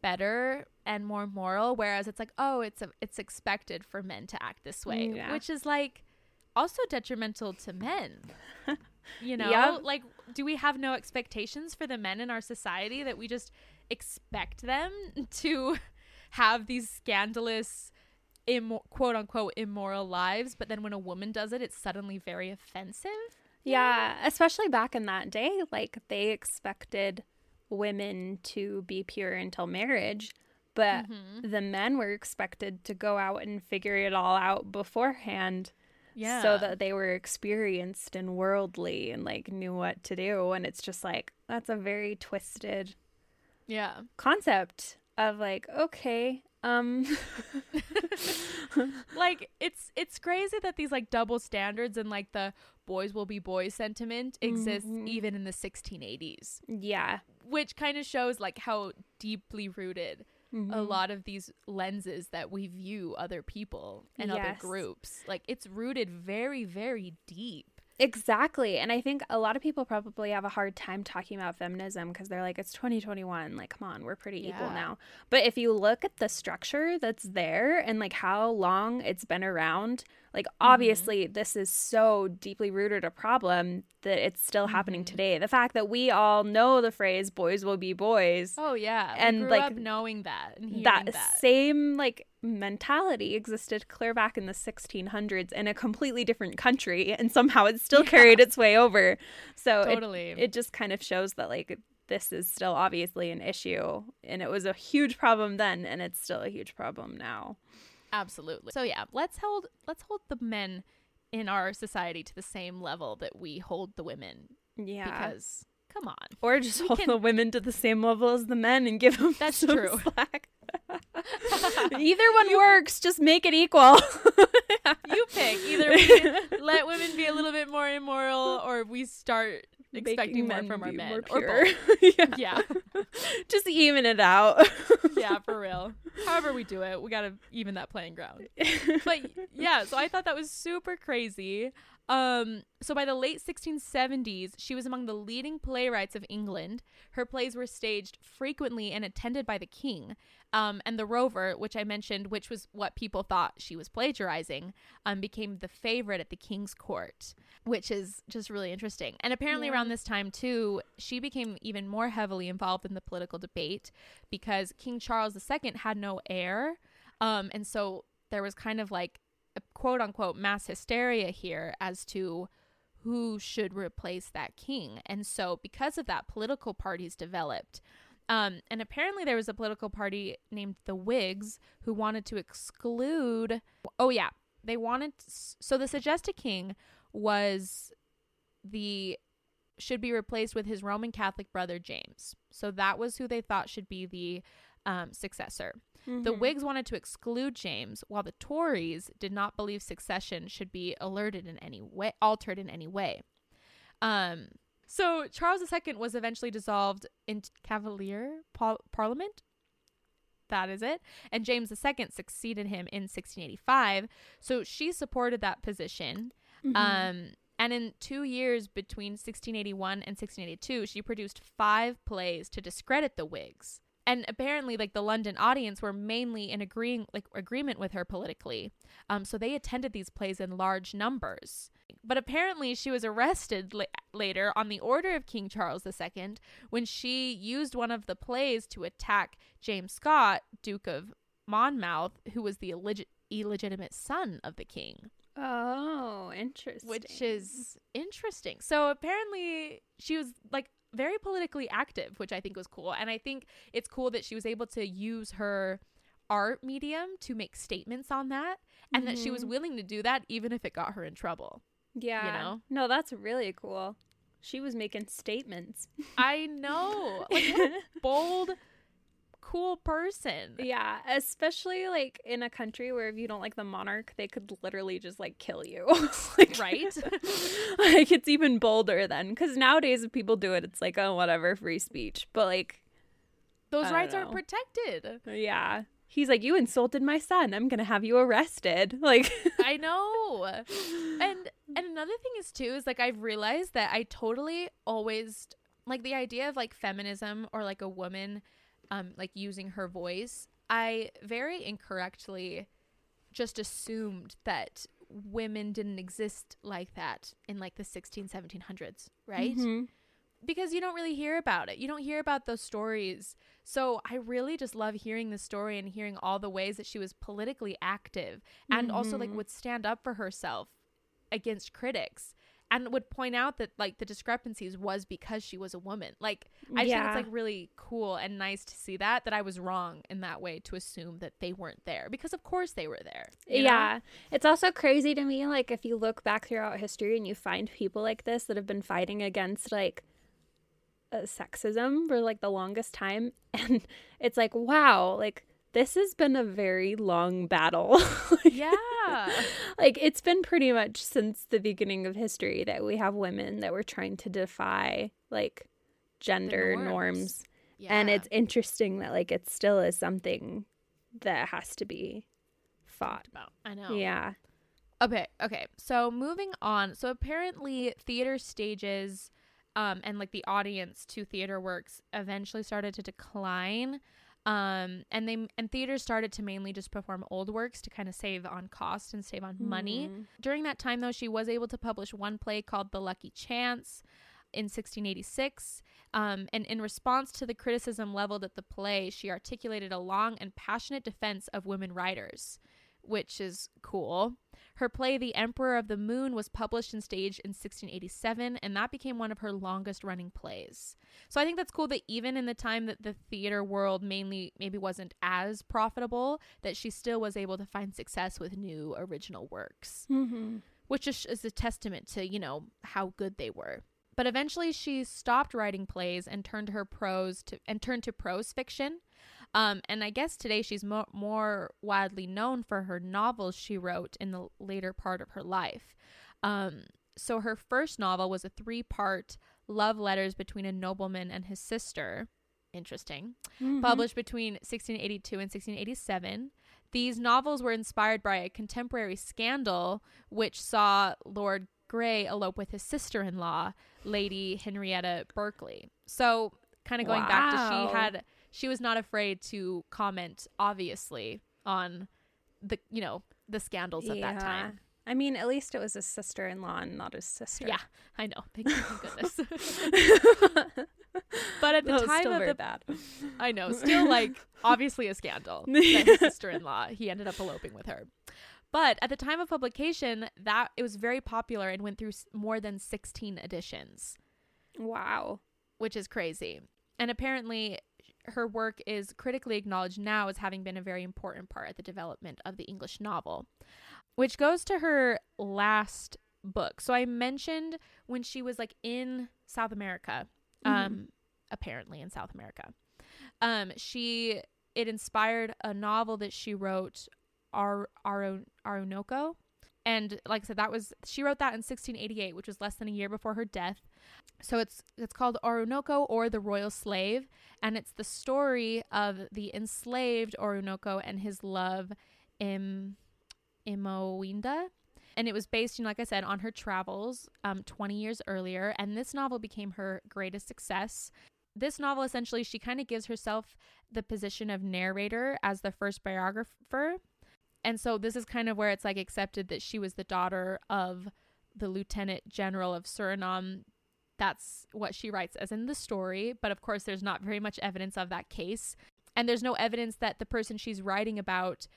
better and more moral, whereas it's like, oh, it's a, it's expected for men to act this way, yeah. which is like also detrimental to men. You know, yeah. like do we have no expectations for the men in our society that we just expect them to have these scandalous Im- quote unquote immoral lives? But then when a woman does it, it's suddenly very offensive. Yeah, especially back in that day, like they expected women to be pure until marriage, but mm-hmm. the men were expected to go out and figure it all out beforehand yeah. so that they were experienced and worldly and like knew what to do. And it's just like, that's a very twisted yeah. concept of like, okay, um like it's it's crazy that these like double standards and like the boys will be boys sentiment exists mm-hmm. even in the sixteen eighties yeah which kind of shows like how deeply rooted mm-hmm. a lot of these lenses that we view other people and yes. other groups, like it's rooted very, very deep. Exactly. And I think a lot of people probably have a hard time talking about feminism because they're like, it's twenty twenty-one. Like, come on, we're pretty yeah. equal now. But if you look at the structure that's there and like how long it's been around, like obviously mm-hmm. this is so deeply rooted a problem that it's still mm-hmm. happening today. The fact that we all know the phrase boys will be boys. Oh, yeah. And we grew like up knowing that and hearing that. That same like mentality existed clear back in the sixteen hundreds in a completely different country, and somehow it still yeah. carried its way over. So totally. it, it just kind of shows that like this is still obviously an issue, and it was a huge problem then and it's still a huge problem now. Absolutely. So yeah, let's hold let's hold the men in our society to the same level that we hold the women. Yeah. Because come on. Or just we hold can... the women to the same level as the men and give them That's some true. Slack. Either one you... works. Just make it equal. You pick. Either we let women be a little bit more immoral, or we start expecting more from our men. More pure. Or both. yeah. yeah. Just even it out. Yeah, for real. However we do it, we gotta even that playing ground. But yeah, so I thought that was super crazy. Um, so by the late sixteen seventies, she was among the leading playwrights of England. Her plays were staged frequently and attended by the king. Um, and The Rover, which I mentioned, which was what people thought she was plagiarizing, um, became the favorite at the king's court, which is just really interesting. And apparently yeah. around this time, too, she became even more heavily involved in the political debate because King Charles the Second had no heir. Um, and so there was kind of like a quote unquote mass hysteria here as to who should replace that king. And so because of that, political parties developed. Um, and apparently there was a political party named the Whigs who wanted to exclude. Oh, yeah. They wanted. So the suggested king was the should be replaced with his Roman Catholic brother, James. So that was who they thought should be the um, successor. Mm-hmm. The Whigs wanted to exclude James, while the Tories did not believe succession should be alerted in any way, altered in any way. Um, so Charles the Second was eventually dissolved into Cavalier par- Parliament. That is it. And James the Second succeeded him in sixteen eighty-five. So she supported that position. Mm-hmm. Um, and in two years between sixteen eighty-one and sixteen eighty-two, she produced five plays to discredit the Whigs. And apparently, like, the London audience were mainly in agreeing, like, agreement with her politically. Um, so they attended these plays in large numbers. But apparently she was arrested la- later on the order of King Charles the Second when she used one of the plays to attack James Scott, Duke of Monmouth, who was the illeg- illegitimate son of the king. Oh, interesting. Which is interesting. So apparently she was, like, very politically active, which I think was cool. And I think it's cool that she was able to use her art medium to make statements on that, and mm-hmm. that she was willing to do that even if it got her in trouble. Yeah. You know? No, that's really cool. She was making statements. I know. Like, what a bold, cool person. Yeah. Especially, like, in a country where if you don't like the monarch, they could literally just, like, kill you. Like, right? Like, it's even bolder then. Because nowadays, if people do it, it's like, oh, whatever, free speech. But, like, those rights aren't protected. Yeah. He's like, you insulted my son. I'm going to have you arrested. Like, I know. And and another thing is, too, is, like, I've realized that I totally always, like, the idea of, like, feminism or, like, a woman, um, like, using her voice, I very incorrectly just assumed that women didn't exist like that in, like, the sixteen, seventeen hundreds, right? Mm-hmm. Because you don't really hear about it. You don't hear about those stories. So I really just love hearing the story and hearing all the ways that she was politically active and mm-hmm. also, like, would stand up for herself against critics and would point out that, like, the discrepancies was because she was a woman. Like, I yeah. just think it's, like, really cool and nice to see that, that I was wrong in that way to assume that they weren't there, because of course they were there. Yeah. Know? It's also crazy to me, like, if you look back throughout history and you find people like this that have been fighting against, like, Uh, sexism for, like, the longest time, and it's like, wow, like, this has been a very long battle. Like, yeah, like, it's been pretty much since the beginning of history that we have women that were trying to defy, like, gender norms, norms. Yeah. And it's interesting that, like, it still is something that has to be fought about. I know. Yeah. Okay okay so moving on. So apparently theater stages Um, and, like, the audience to theater works eventually started to decline. Um, and they and theaters started to mainly just perform old works to kind of save on cost and save on money. Mm. During that time, though, she was able to publish one play called The Lucky Chance in sixteen eighty-six. Um, and in response to the criticism leveled at the play, she articulated a long and passionate defense of women writers, which is cool. Her play, The Emperor of the Moon, was published and staged in sixteen eighty-seven, and that became one of her longest-running plays. So I think that's cool that even in the time that the theater world mainly maybe wasn't as profitable, that she still was able to find success with new original works, mm-hmm. which is, is a testament to, you know, how good they were. But eventually she stopped writing plays and turned her prose to and turned to prose fiction. Um, and I guess today she's mo- more widely known for her novels she wrote in the later part of her life. Um, so her first novel was a three-part Love Letters Between a Nobleman and His Sister. Interesting. Mm-hmm. Published between sixteen eighty-two and sixteen eighty-seven. These novels were inspired by a contemporary scandal which saw Lord Grey elope with his sister-in-law, Lady Henrietta Berkeley. So kind of going wow. back to she had... She was not afraid to comment, obviously, on the, you know, the scandals yeah. at that time. I mean, at least it was a sister-in-law and not a sister. Yeah, I know. Thank goodness. But at the that time still of very the bad, I know, still, like, obviously a scandal. That his sister-in-law, he ended up eloping with her. But at the time of publication, that it was very popular and went through more than sixteen editions. Wow. Which is crazy. And apparently her work is critically acknowledged now as having been a very important part at the development of the English novel, which goes to her last book. So I mentioned when she was like in South America, um, mm-hmm. apparently in South America, um, she, it inspired a novel that she wrote, Ar- Aro- Oroonoko. And like I said, that was, she wrote that in sixteen eighty-eight, which was less than a year before her death. So it's it's called Oroonoko, or The Royal Slave, and it's the story of the enslaved Oroonoko and his love Im Imowinda. And it was based, you know, like I said, on her travels um, twenty years earlier. And this novel became her greatest success. This novel, essentially, she kind of gives herself the position of narrator as the first biographer. And so this is kind of where it's like accepted that she was the daughter of the Lieutenant General of Suriname. That's what she writes as in the story. But of course, there's not very much evidence of that case. And there's no evidence that the person she's writing about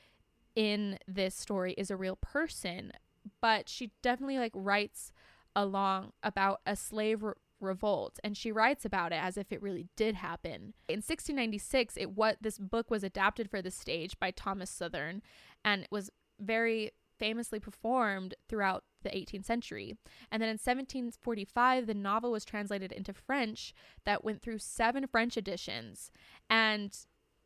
in this story is a real person. But she definitely like writes along about a slave re- revolt. And she writes about it as if it really did happen. In sixteen ninety-six, it what this book was adapted for the stage by Thomas Southern, and was very famously performed throughout the eighteenth century. And then in seventeen forty-five, the novel was translated into French that went through seven French editions. And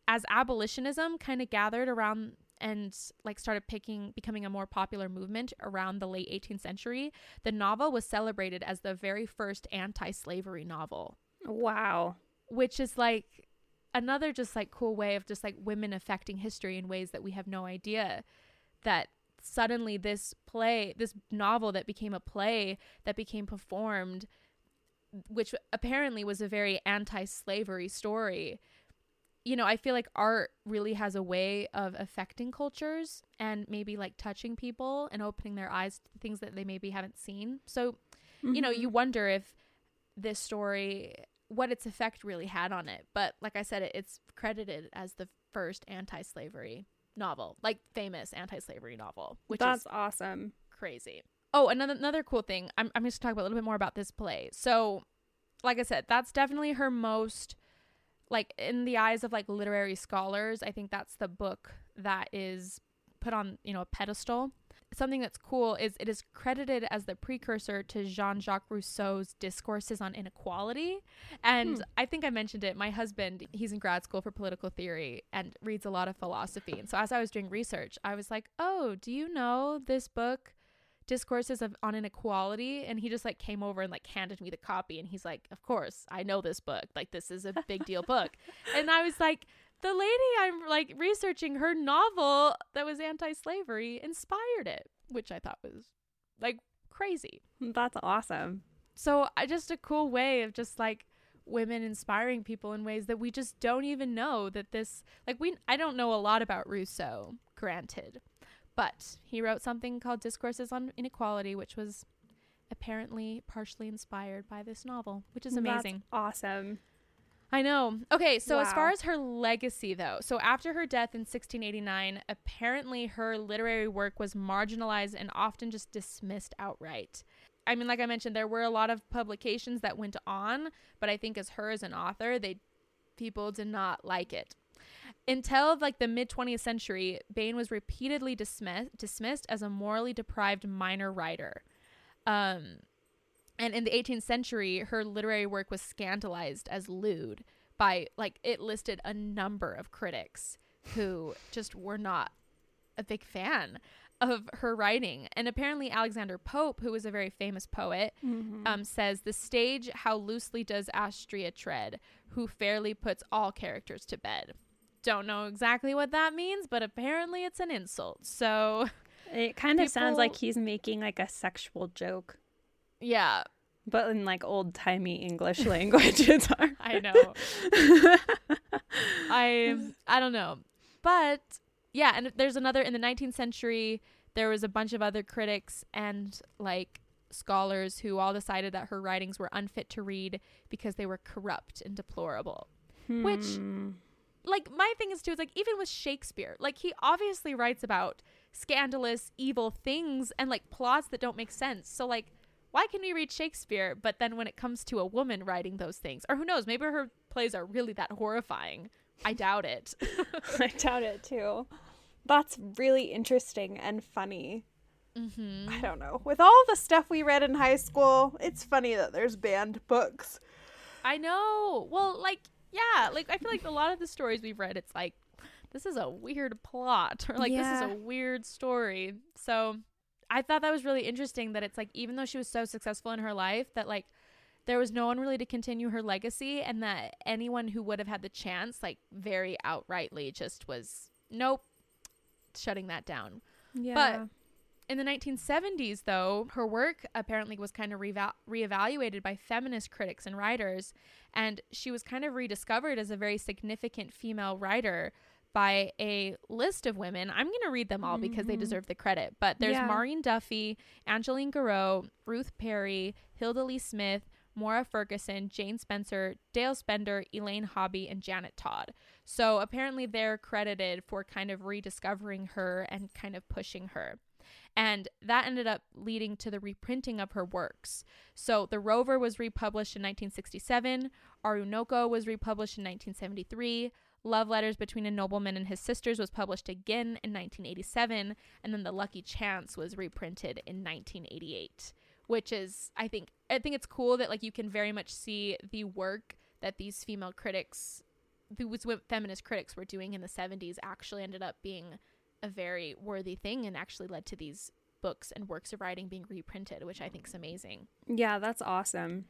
as abolitionism kind of gathered around and like started picking, becoming a more popular movement around the late eighteenth century, the novel was celebrated as the very first anti-slavery novel. Wow. Which is like another just like cool way of just like women affecting history in ways that we have no idea, that suddenly this play, this novel that became a play that became performed, which apparently was a very anti-slavery story. You know, I feel like art really has a way of affecting cultures and maybe like touching people and opening their eyes to things that they maybe haven't seen. So, mm-hmm. you know, you wonder if this story, what its effect really had on it. But like I said, it, it's credited as the first anti-slavery novel, like famous anti-slavery novel, which that's is awesome. Crazy. Oh, another another cool thing. I'm I'm just going to talk about a little bit more about this play. So, like I said, that's definitely her most, like in the eyes of like literary scholars, I think that's the book that is put on, you know, a pedestal. Something that's cool is it is credited as the precursor to Jean-Jacques Rousseau's Discourses on Inequality. And hmm. I think I mentioned it. My husband, he's in grad school for political theory and reads a lot of philosophy. And so as I was doing research, I was like, oh, do you know this book, Discourses of, on Inequality? And he just like came over and like handed me the copy. And he's like, of course, I know this book. Like, this is a big deal book. And I was like, the lady I'm like researching, her novel that was anti-slavery inspired it, which I thought was like crazy. That's awesome. So I uh, just a cool way of just like women inspiring people in ways that we just don't even know that this, like we, I don't know a lot about Rousseau, granted, but he wrote something called Discourses on Inequality, which was apparently partially inspired by this novel, which is amazing. That's awesome. I know. Okay, so wow. As far as her legacy, though, so after her death in sixteen eighty-nine, apparently her literary work was marginalized and often just dismissed outright. I mean, like I mentioned, there were a lot of publications that went on, but I think as her as an author, they people did not like it. Until like the mid twentieth century, Behn was repeatedly dismissed dismissed as a morally deprived minor writer. Um And in the eighteenth century, her literary work was scandalized as lewd by, like, it listed a number of critics who just were not a big fan of her writing. And apparently Alexander Pope, who was a very famous poet, mm-hmm. um, says, "The stage, how loosely does Astrea tread, who fairly puts all characters to bed." Don't know exactly what that means, but apparently it's an insult. So it kind of people... sounds like he's making, like, a sexual joke. Yeah. But in like old timey English language, it's hard. I know. I I don't know. But yeah, and there's another in the nineteenth century, there was a bunch of other critics and like scholars who all decided that her writings were unfit to read because they were corrupt and deplorable. Hmm. Which like my thing is too is like even with Shakespeare, like he obviously writes about scandalous, evil things and like plots that don't make sense. So like, why can we read Shakespeare, but then when it comes to a woman writing those things, or who knows, maybe her plays are really that horrifying. I doubt it. I doubt it too. That's really interesting and funny. Mm-hmm. I don't know. With all the stuff we read in high school, it's funny that there's banned books. I know. Well, like, yeah, like I feel like a lot of the stories we've read, it's like, this is a weird plot, or like, yeah. this is a weird story. So I thought that was really interesting that it's like, even though she was so successful in her life, that like there was no one really to continue her legacy, and that anyone who would have had the chance, like very outrightly just was, nope, shutting that down. Yeah. But in the nineteen seventies, though, her work apparently was kind of re- reevaluated by feminist critics and writers, and she was kind of rediscovered as a very significant female writer by a list of women. I'm going to read them all mm-hmm. because they deserve the credit. But there's yeah. Maureen Duffy, Angeline Garreau, Ruth Perry, Hilda Lee Smith, Maura Ferguson, Jane Spencer, Dale Spender, Elaine Hobby, and Janet Todd. So apparently they're credited for kind of rediscovering her and kind of pushing her. And that ended up leading to the reprinting of her works. So The Rover was republished in nineteen sixty-seven. Oroonoko was republished in nineteen seventy-three. Love Letters Between a Nobleman and His Sister was published again in nineteen eighty-seven. And then The Lucky Chance was reprinted in nineteen eighty-eight, which is, I think, I think it's cool that like you can very much see the work that these female critics, these feminist critics were doing in the seventies actually ended up being a very worthy thing and actually led to these books and works of writing being reprinted, which I think is amazing. Yeah, that's awesome.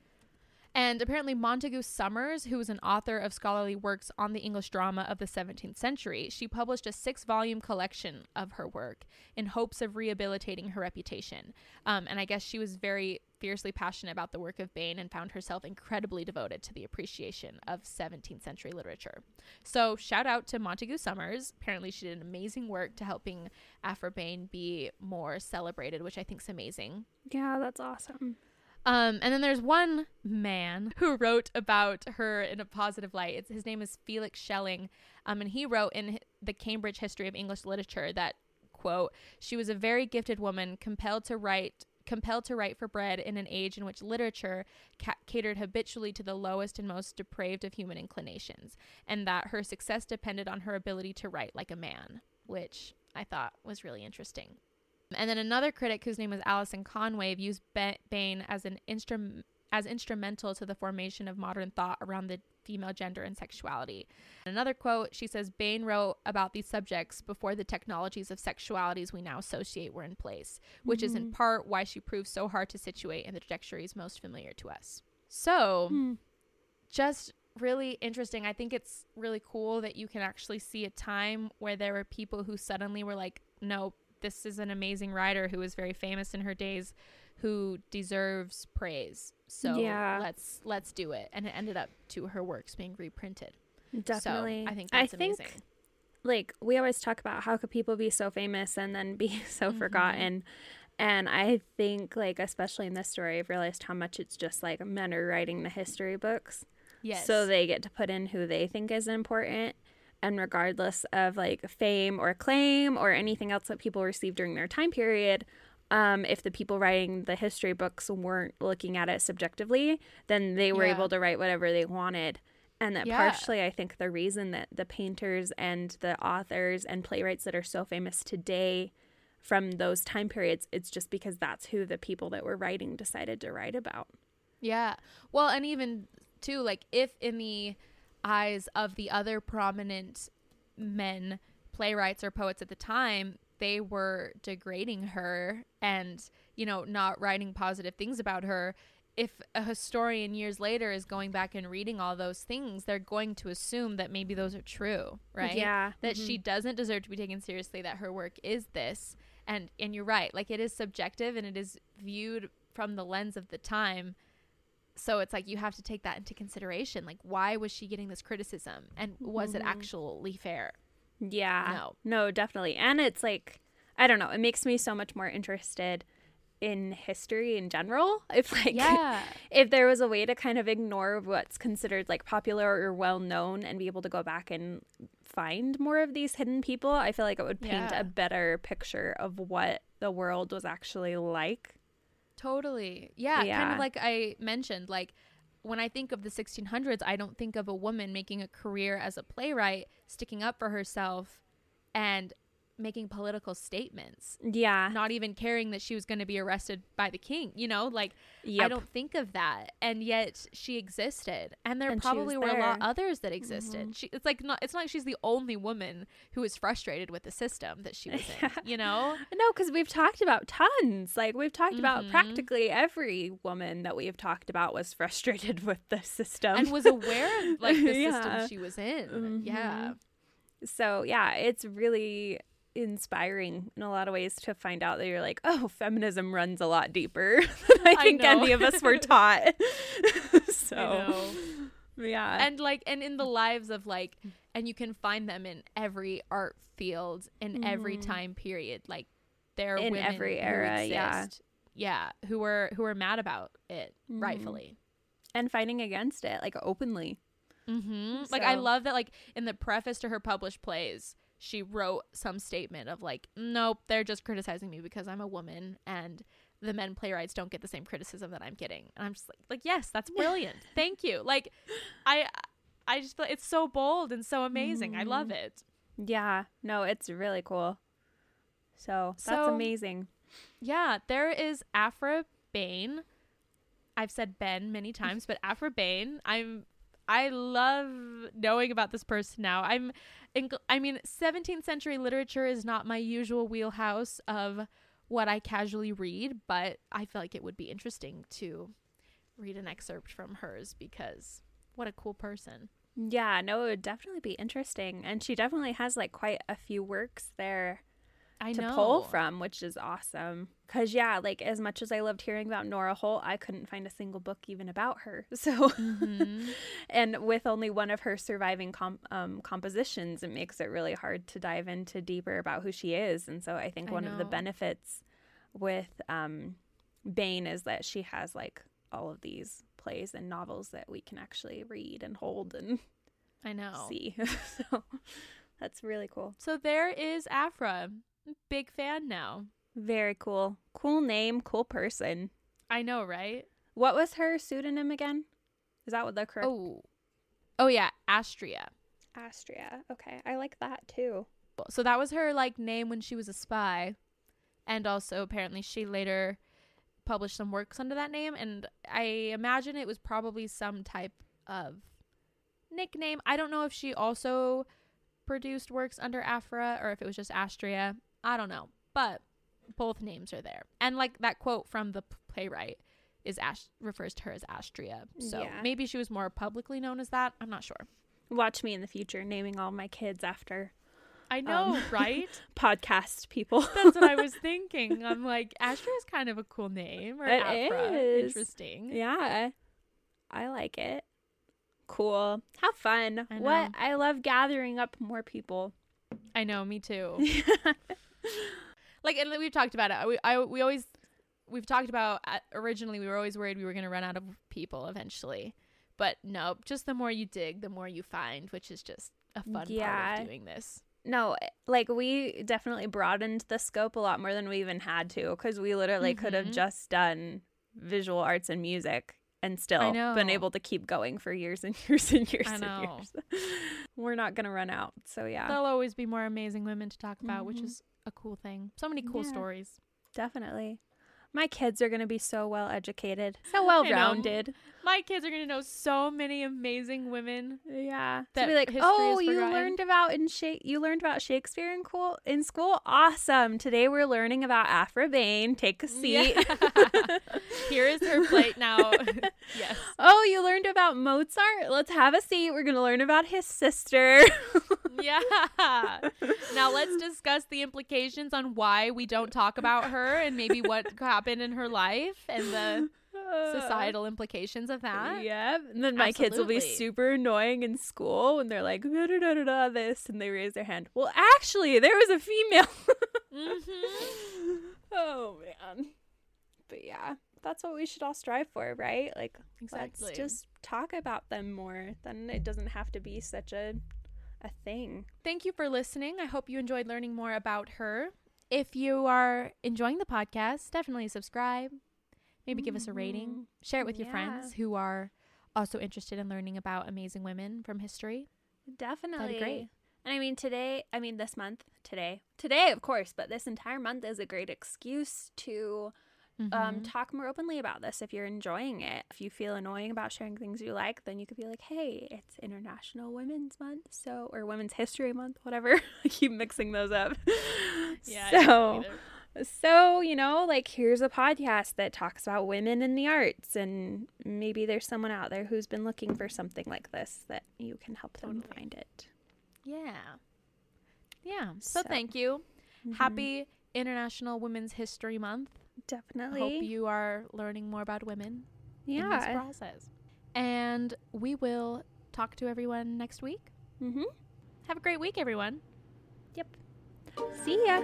And apparently Montague Summers, who was an author of scholarly works on the English drama of the seventeenth century, she published a six-volume collection of her work in hopes of rehabilitating her reputation. Um, and I guess she was very fiercely passionate about the work of Behn and found herself incredibly devoted to the appreciation of seventeenth century literature. So shout out to Montague Summers. Apparently she did an amazing work to helping Aphra Behn be more celebrated, which I think is amazing. Yeah, that's awesome. Um, and then there's one man who wrote about her in a positive light. It's, his name is Felix Schelling. Um, and he wrote in the Cambridge History of English Literature that, quote, she was a very gifted woman compelled to write compelled to write for bread in an age in which literature ca- catered habitually to the lowest and most depraved of human inclinations, and that her success depended on her ability to write like a man, which I thought was really interesting. And then another critic whose name was Alison Conway used Behn as an instru- as instrumental to the formation of modern thought around the female gender and sexuality. And another quote, she says, Behn wrote about these subjects before the technologies of sexualities we now associate were in place, which mm-hmm. is in part why she proved so hard to situate in the trajectories most familiar to us. So mm. just really interesting. I think it's really cool that you can actually see a time where there were people who suddenly were like, no, this is an amazing writer who was very famous in her days, who deserves praise. So yeah. let's let's do it. And it ended up to her works being reprinted. Definitely. So I think that's I amazing. Think, like, we always talk about how could people be so famous and then be so mm-hmm. forgotten. And I think, like, especially in this story, I've realized how much it's just, like, men are writing the history books. Yes. So they get to put in who they think is important. And regardless of, like, fame or acclaim or anything else that people received during their time period, um, if the people writing the history books weren't looking at it subjectively, then they were yeah. able to write whatever they wanted. And that yeah. partially, I think, the reason that the painters and the authors and playwrights that are so famous today from those time periods, it's just because that's who the people that were writing decided to write about. Yeah. Well, and even, too, like, if in the eyes of the other prominent men playwrights or poets at the time, they were degrading her and, you know, not writing positive things about her. If a historian years later is going back and reading all those things, they're going to assume that maybe those are true, right? Yeah. That mm-hmm. she doesn't deserve to be taken seriously, that her work is this. And and you're right, like, it is subjective and it is viewed from the lens of the time. So it's like you have to take that into consideration. Like, why was she getting this criticism? And was it actually fair? Yeah. No. No, definitely. And it's like, I don't know. It makes me so much more interested in history in general. If like yeah. if there was a way to kind of ignore what's considered like popular or well known and be able to go back and find more of these hidden people, I feel like it would paint yeah. a better picture of what the world was actually like. Totally. Yeah, yeah. Kind of like I mentioned, like when I think of the sixteen hundreds, I don't think of a woman making a career as a playwright, sticking up for herself and making political statements, yeah not even caring that she was going to be arrested by the king, you know like yep. I don't think of that, and yet she existed, and there and probably were there. a lot others that existed. mm-hmm. she, it's like not it's not like she's the only woman who is frustrated with the system that she was in. you know no because we've talked about tons like we've talked mm-hmm. about practically every woman that we've talked about was frustrated with the system and was aware of like the yeah. system she was in. mm-hmm. yeah so yeah it's really inspiring in a lot of ways to find out that you're like, oh, feminism runs a lot deeper than I think I any of us were taught. So yeah and like and in the lives of like and you can find them in every art field, in mm-hmm. every time period, like there are in women every era exist, yeah yeah who were who were mad about it, mm-hmm. rightfully, and fighting against it like openly. mm-hmm. so. Like I love that like in the preface to her published plays she wrote some statement of like, nope, they're just criticizing me because I'm a woman and the men playwrights don't get the same criticism that I'm getting. And I'm just like, like yes, that's brilliant. Thank you. Like, I I just feel like it's so bold and so amazing. Mm. I love it. Yeah. No, it's really cool. So that's so, amazing. Yeah. There is Aphra Behn. I've said Ben many times, but Aphra Behn. I'm... I love knowing about this person now. I'm, in, I mean, seventeenth century literature is not my usual wheelhouse of what I casually read, but I feel like it would be interesting to read an excerpt from hers because what a cool person. Yeah, no, it would definitely be interesting. And she definitely has like quite a few works there I to know. pull from, which is awesome. Because, yeah, like as much as I loved hearing about Nora Holt, I couldn't find a single book even about her. So, mm-hmm. and with only one of her surviving com- um, compositions, it makes it really hard to dive into deeper about who she is. And so I think I one know. of the benefits with um, Behn is that she has like all of these plays and novels that we can actually read and hold and I know. see. So that's really cool. So there is Aphra. Big fan now. Very cool. Cool name, cool person. I know, right? What was her pseudonym again? Is that what the correct? Oh, oh yeah, Astrea. Astrea. Okay, I like that too. So that was her like name when she was a spy, and also apparently she later published some works under that name. And I imagine it was probably some type of nickname. I don't know if she also produced works under Aphra or if it was just Astrea. I don't know, but both names are there, and like that quote from the playwright is Ash refers to her as Astrea, so yeah. maybe she was more publicly known as that. I'm not sure. Watch me in the future naming all my kids after I know um, right podcast people. That's what I was thinking. I'm like, Astrea is kind of a cool name, or it Aphra. Is interesting. Yeah, I like it. Cool. How fun. I what I love gathering up more people. I know, me too. Like, and we've talked about it. We I, we always we've talked about uh, originally we were always worried we were going to run out of people eventually, but nope. Just the more you dig, the more you find, which is just a fun yeah. part of doing this. No, like we definitely broadened the scope a lot more than we even had to, because we literally mm-hmm. could have just done visual arts and music and still been able to keep going for years and years and years I and know. years. We're not going to run out. So yeah, there'll always be more amazing women to talk about, mm-hmm. which is a cool thing. So many cool yeah, stories. Definitely. My kids are going to be so well educated, so well rounded. My kids are going to know so many amazing women. Yeah. That to be like, oh, you learned about in Sha- you learned about Shakespeare in cool in school. Awesome. Today we're learning about Aphra Behn. Take a seat. Yeah. Here is her plate now. Yes. Oh, you learned about Mozart. Let's have a seat. We're going to learn about his sister. Yeah. Now let's discuss the implications on why we don't talk about her and maybe what happened in her life and the societal implications of that. Yep. And then my Absolutely. kids will be super annoying in school when they're like, da, da, da, da, da, this, and they raise their hand. Well, actually, there was a female. mm-hmm. Oh, man. But yeah, that's what we should all strive for, right? Like, exactly. Let's just talk about them more. Then it doesn't have to be such a a thing. Thank you for listening. I hope you enjoyed learning more about her. If you are enjoying the podcast, definitely subscribe. Maybe mm-hmm. give us a rating. Share it with yeah. your friends who are also interested in learning about amazing women from history. Definitely. That'd be great. And I mean, today, I mean, this month, today, today, of course, but this entire month is a great excuse to mm-hmm. um, talk more openly about this if you're enjoying it. If you feel annoying about sharing things you like, then you could be like, hey, it's International Women's Month, so, or Women's History Month, whatever. I keep mixing those up. Yeah. So, so, you know, like, here's a podcast that talks about women in the arts, and maybe there's someone out there who's been looking for something like this that you can help totally. them find it. Yeah. Yeah. So, so thank you. Mm-hmm. Happy International Women's History Month. Definitely. Hope you are learning more about women yeah. in this process. And we will talk to everyone next week. Mm-hmm. Have a great week, everyone. Yep. See ya.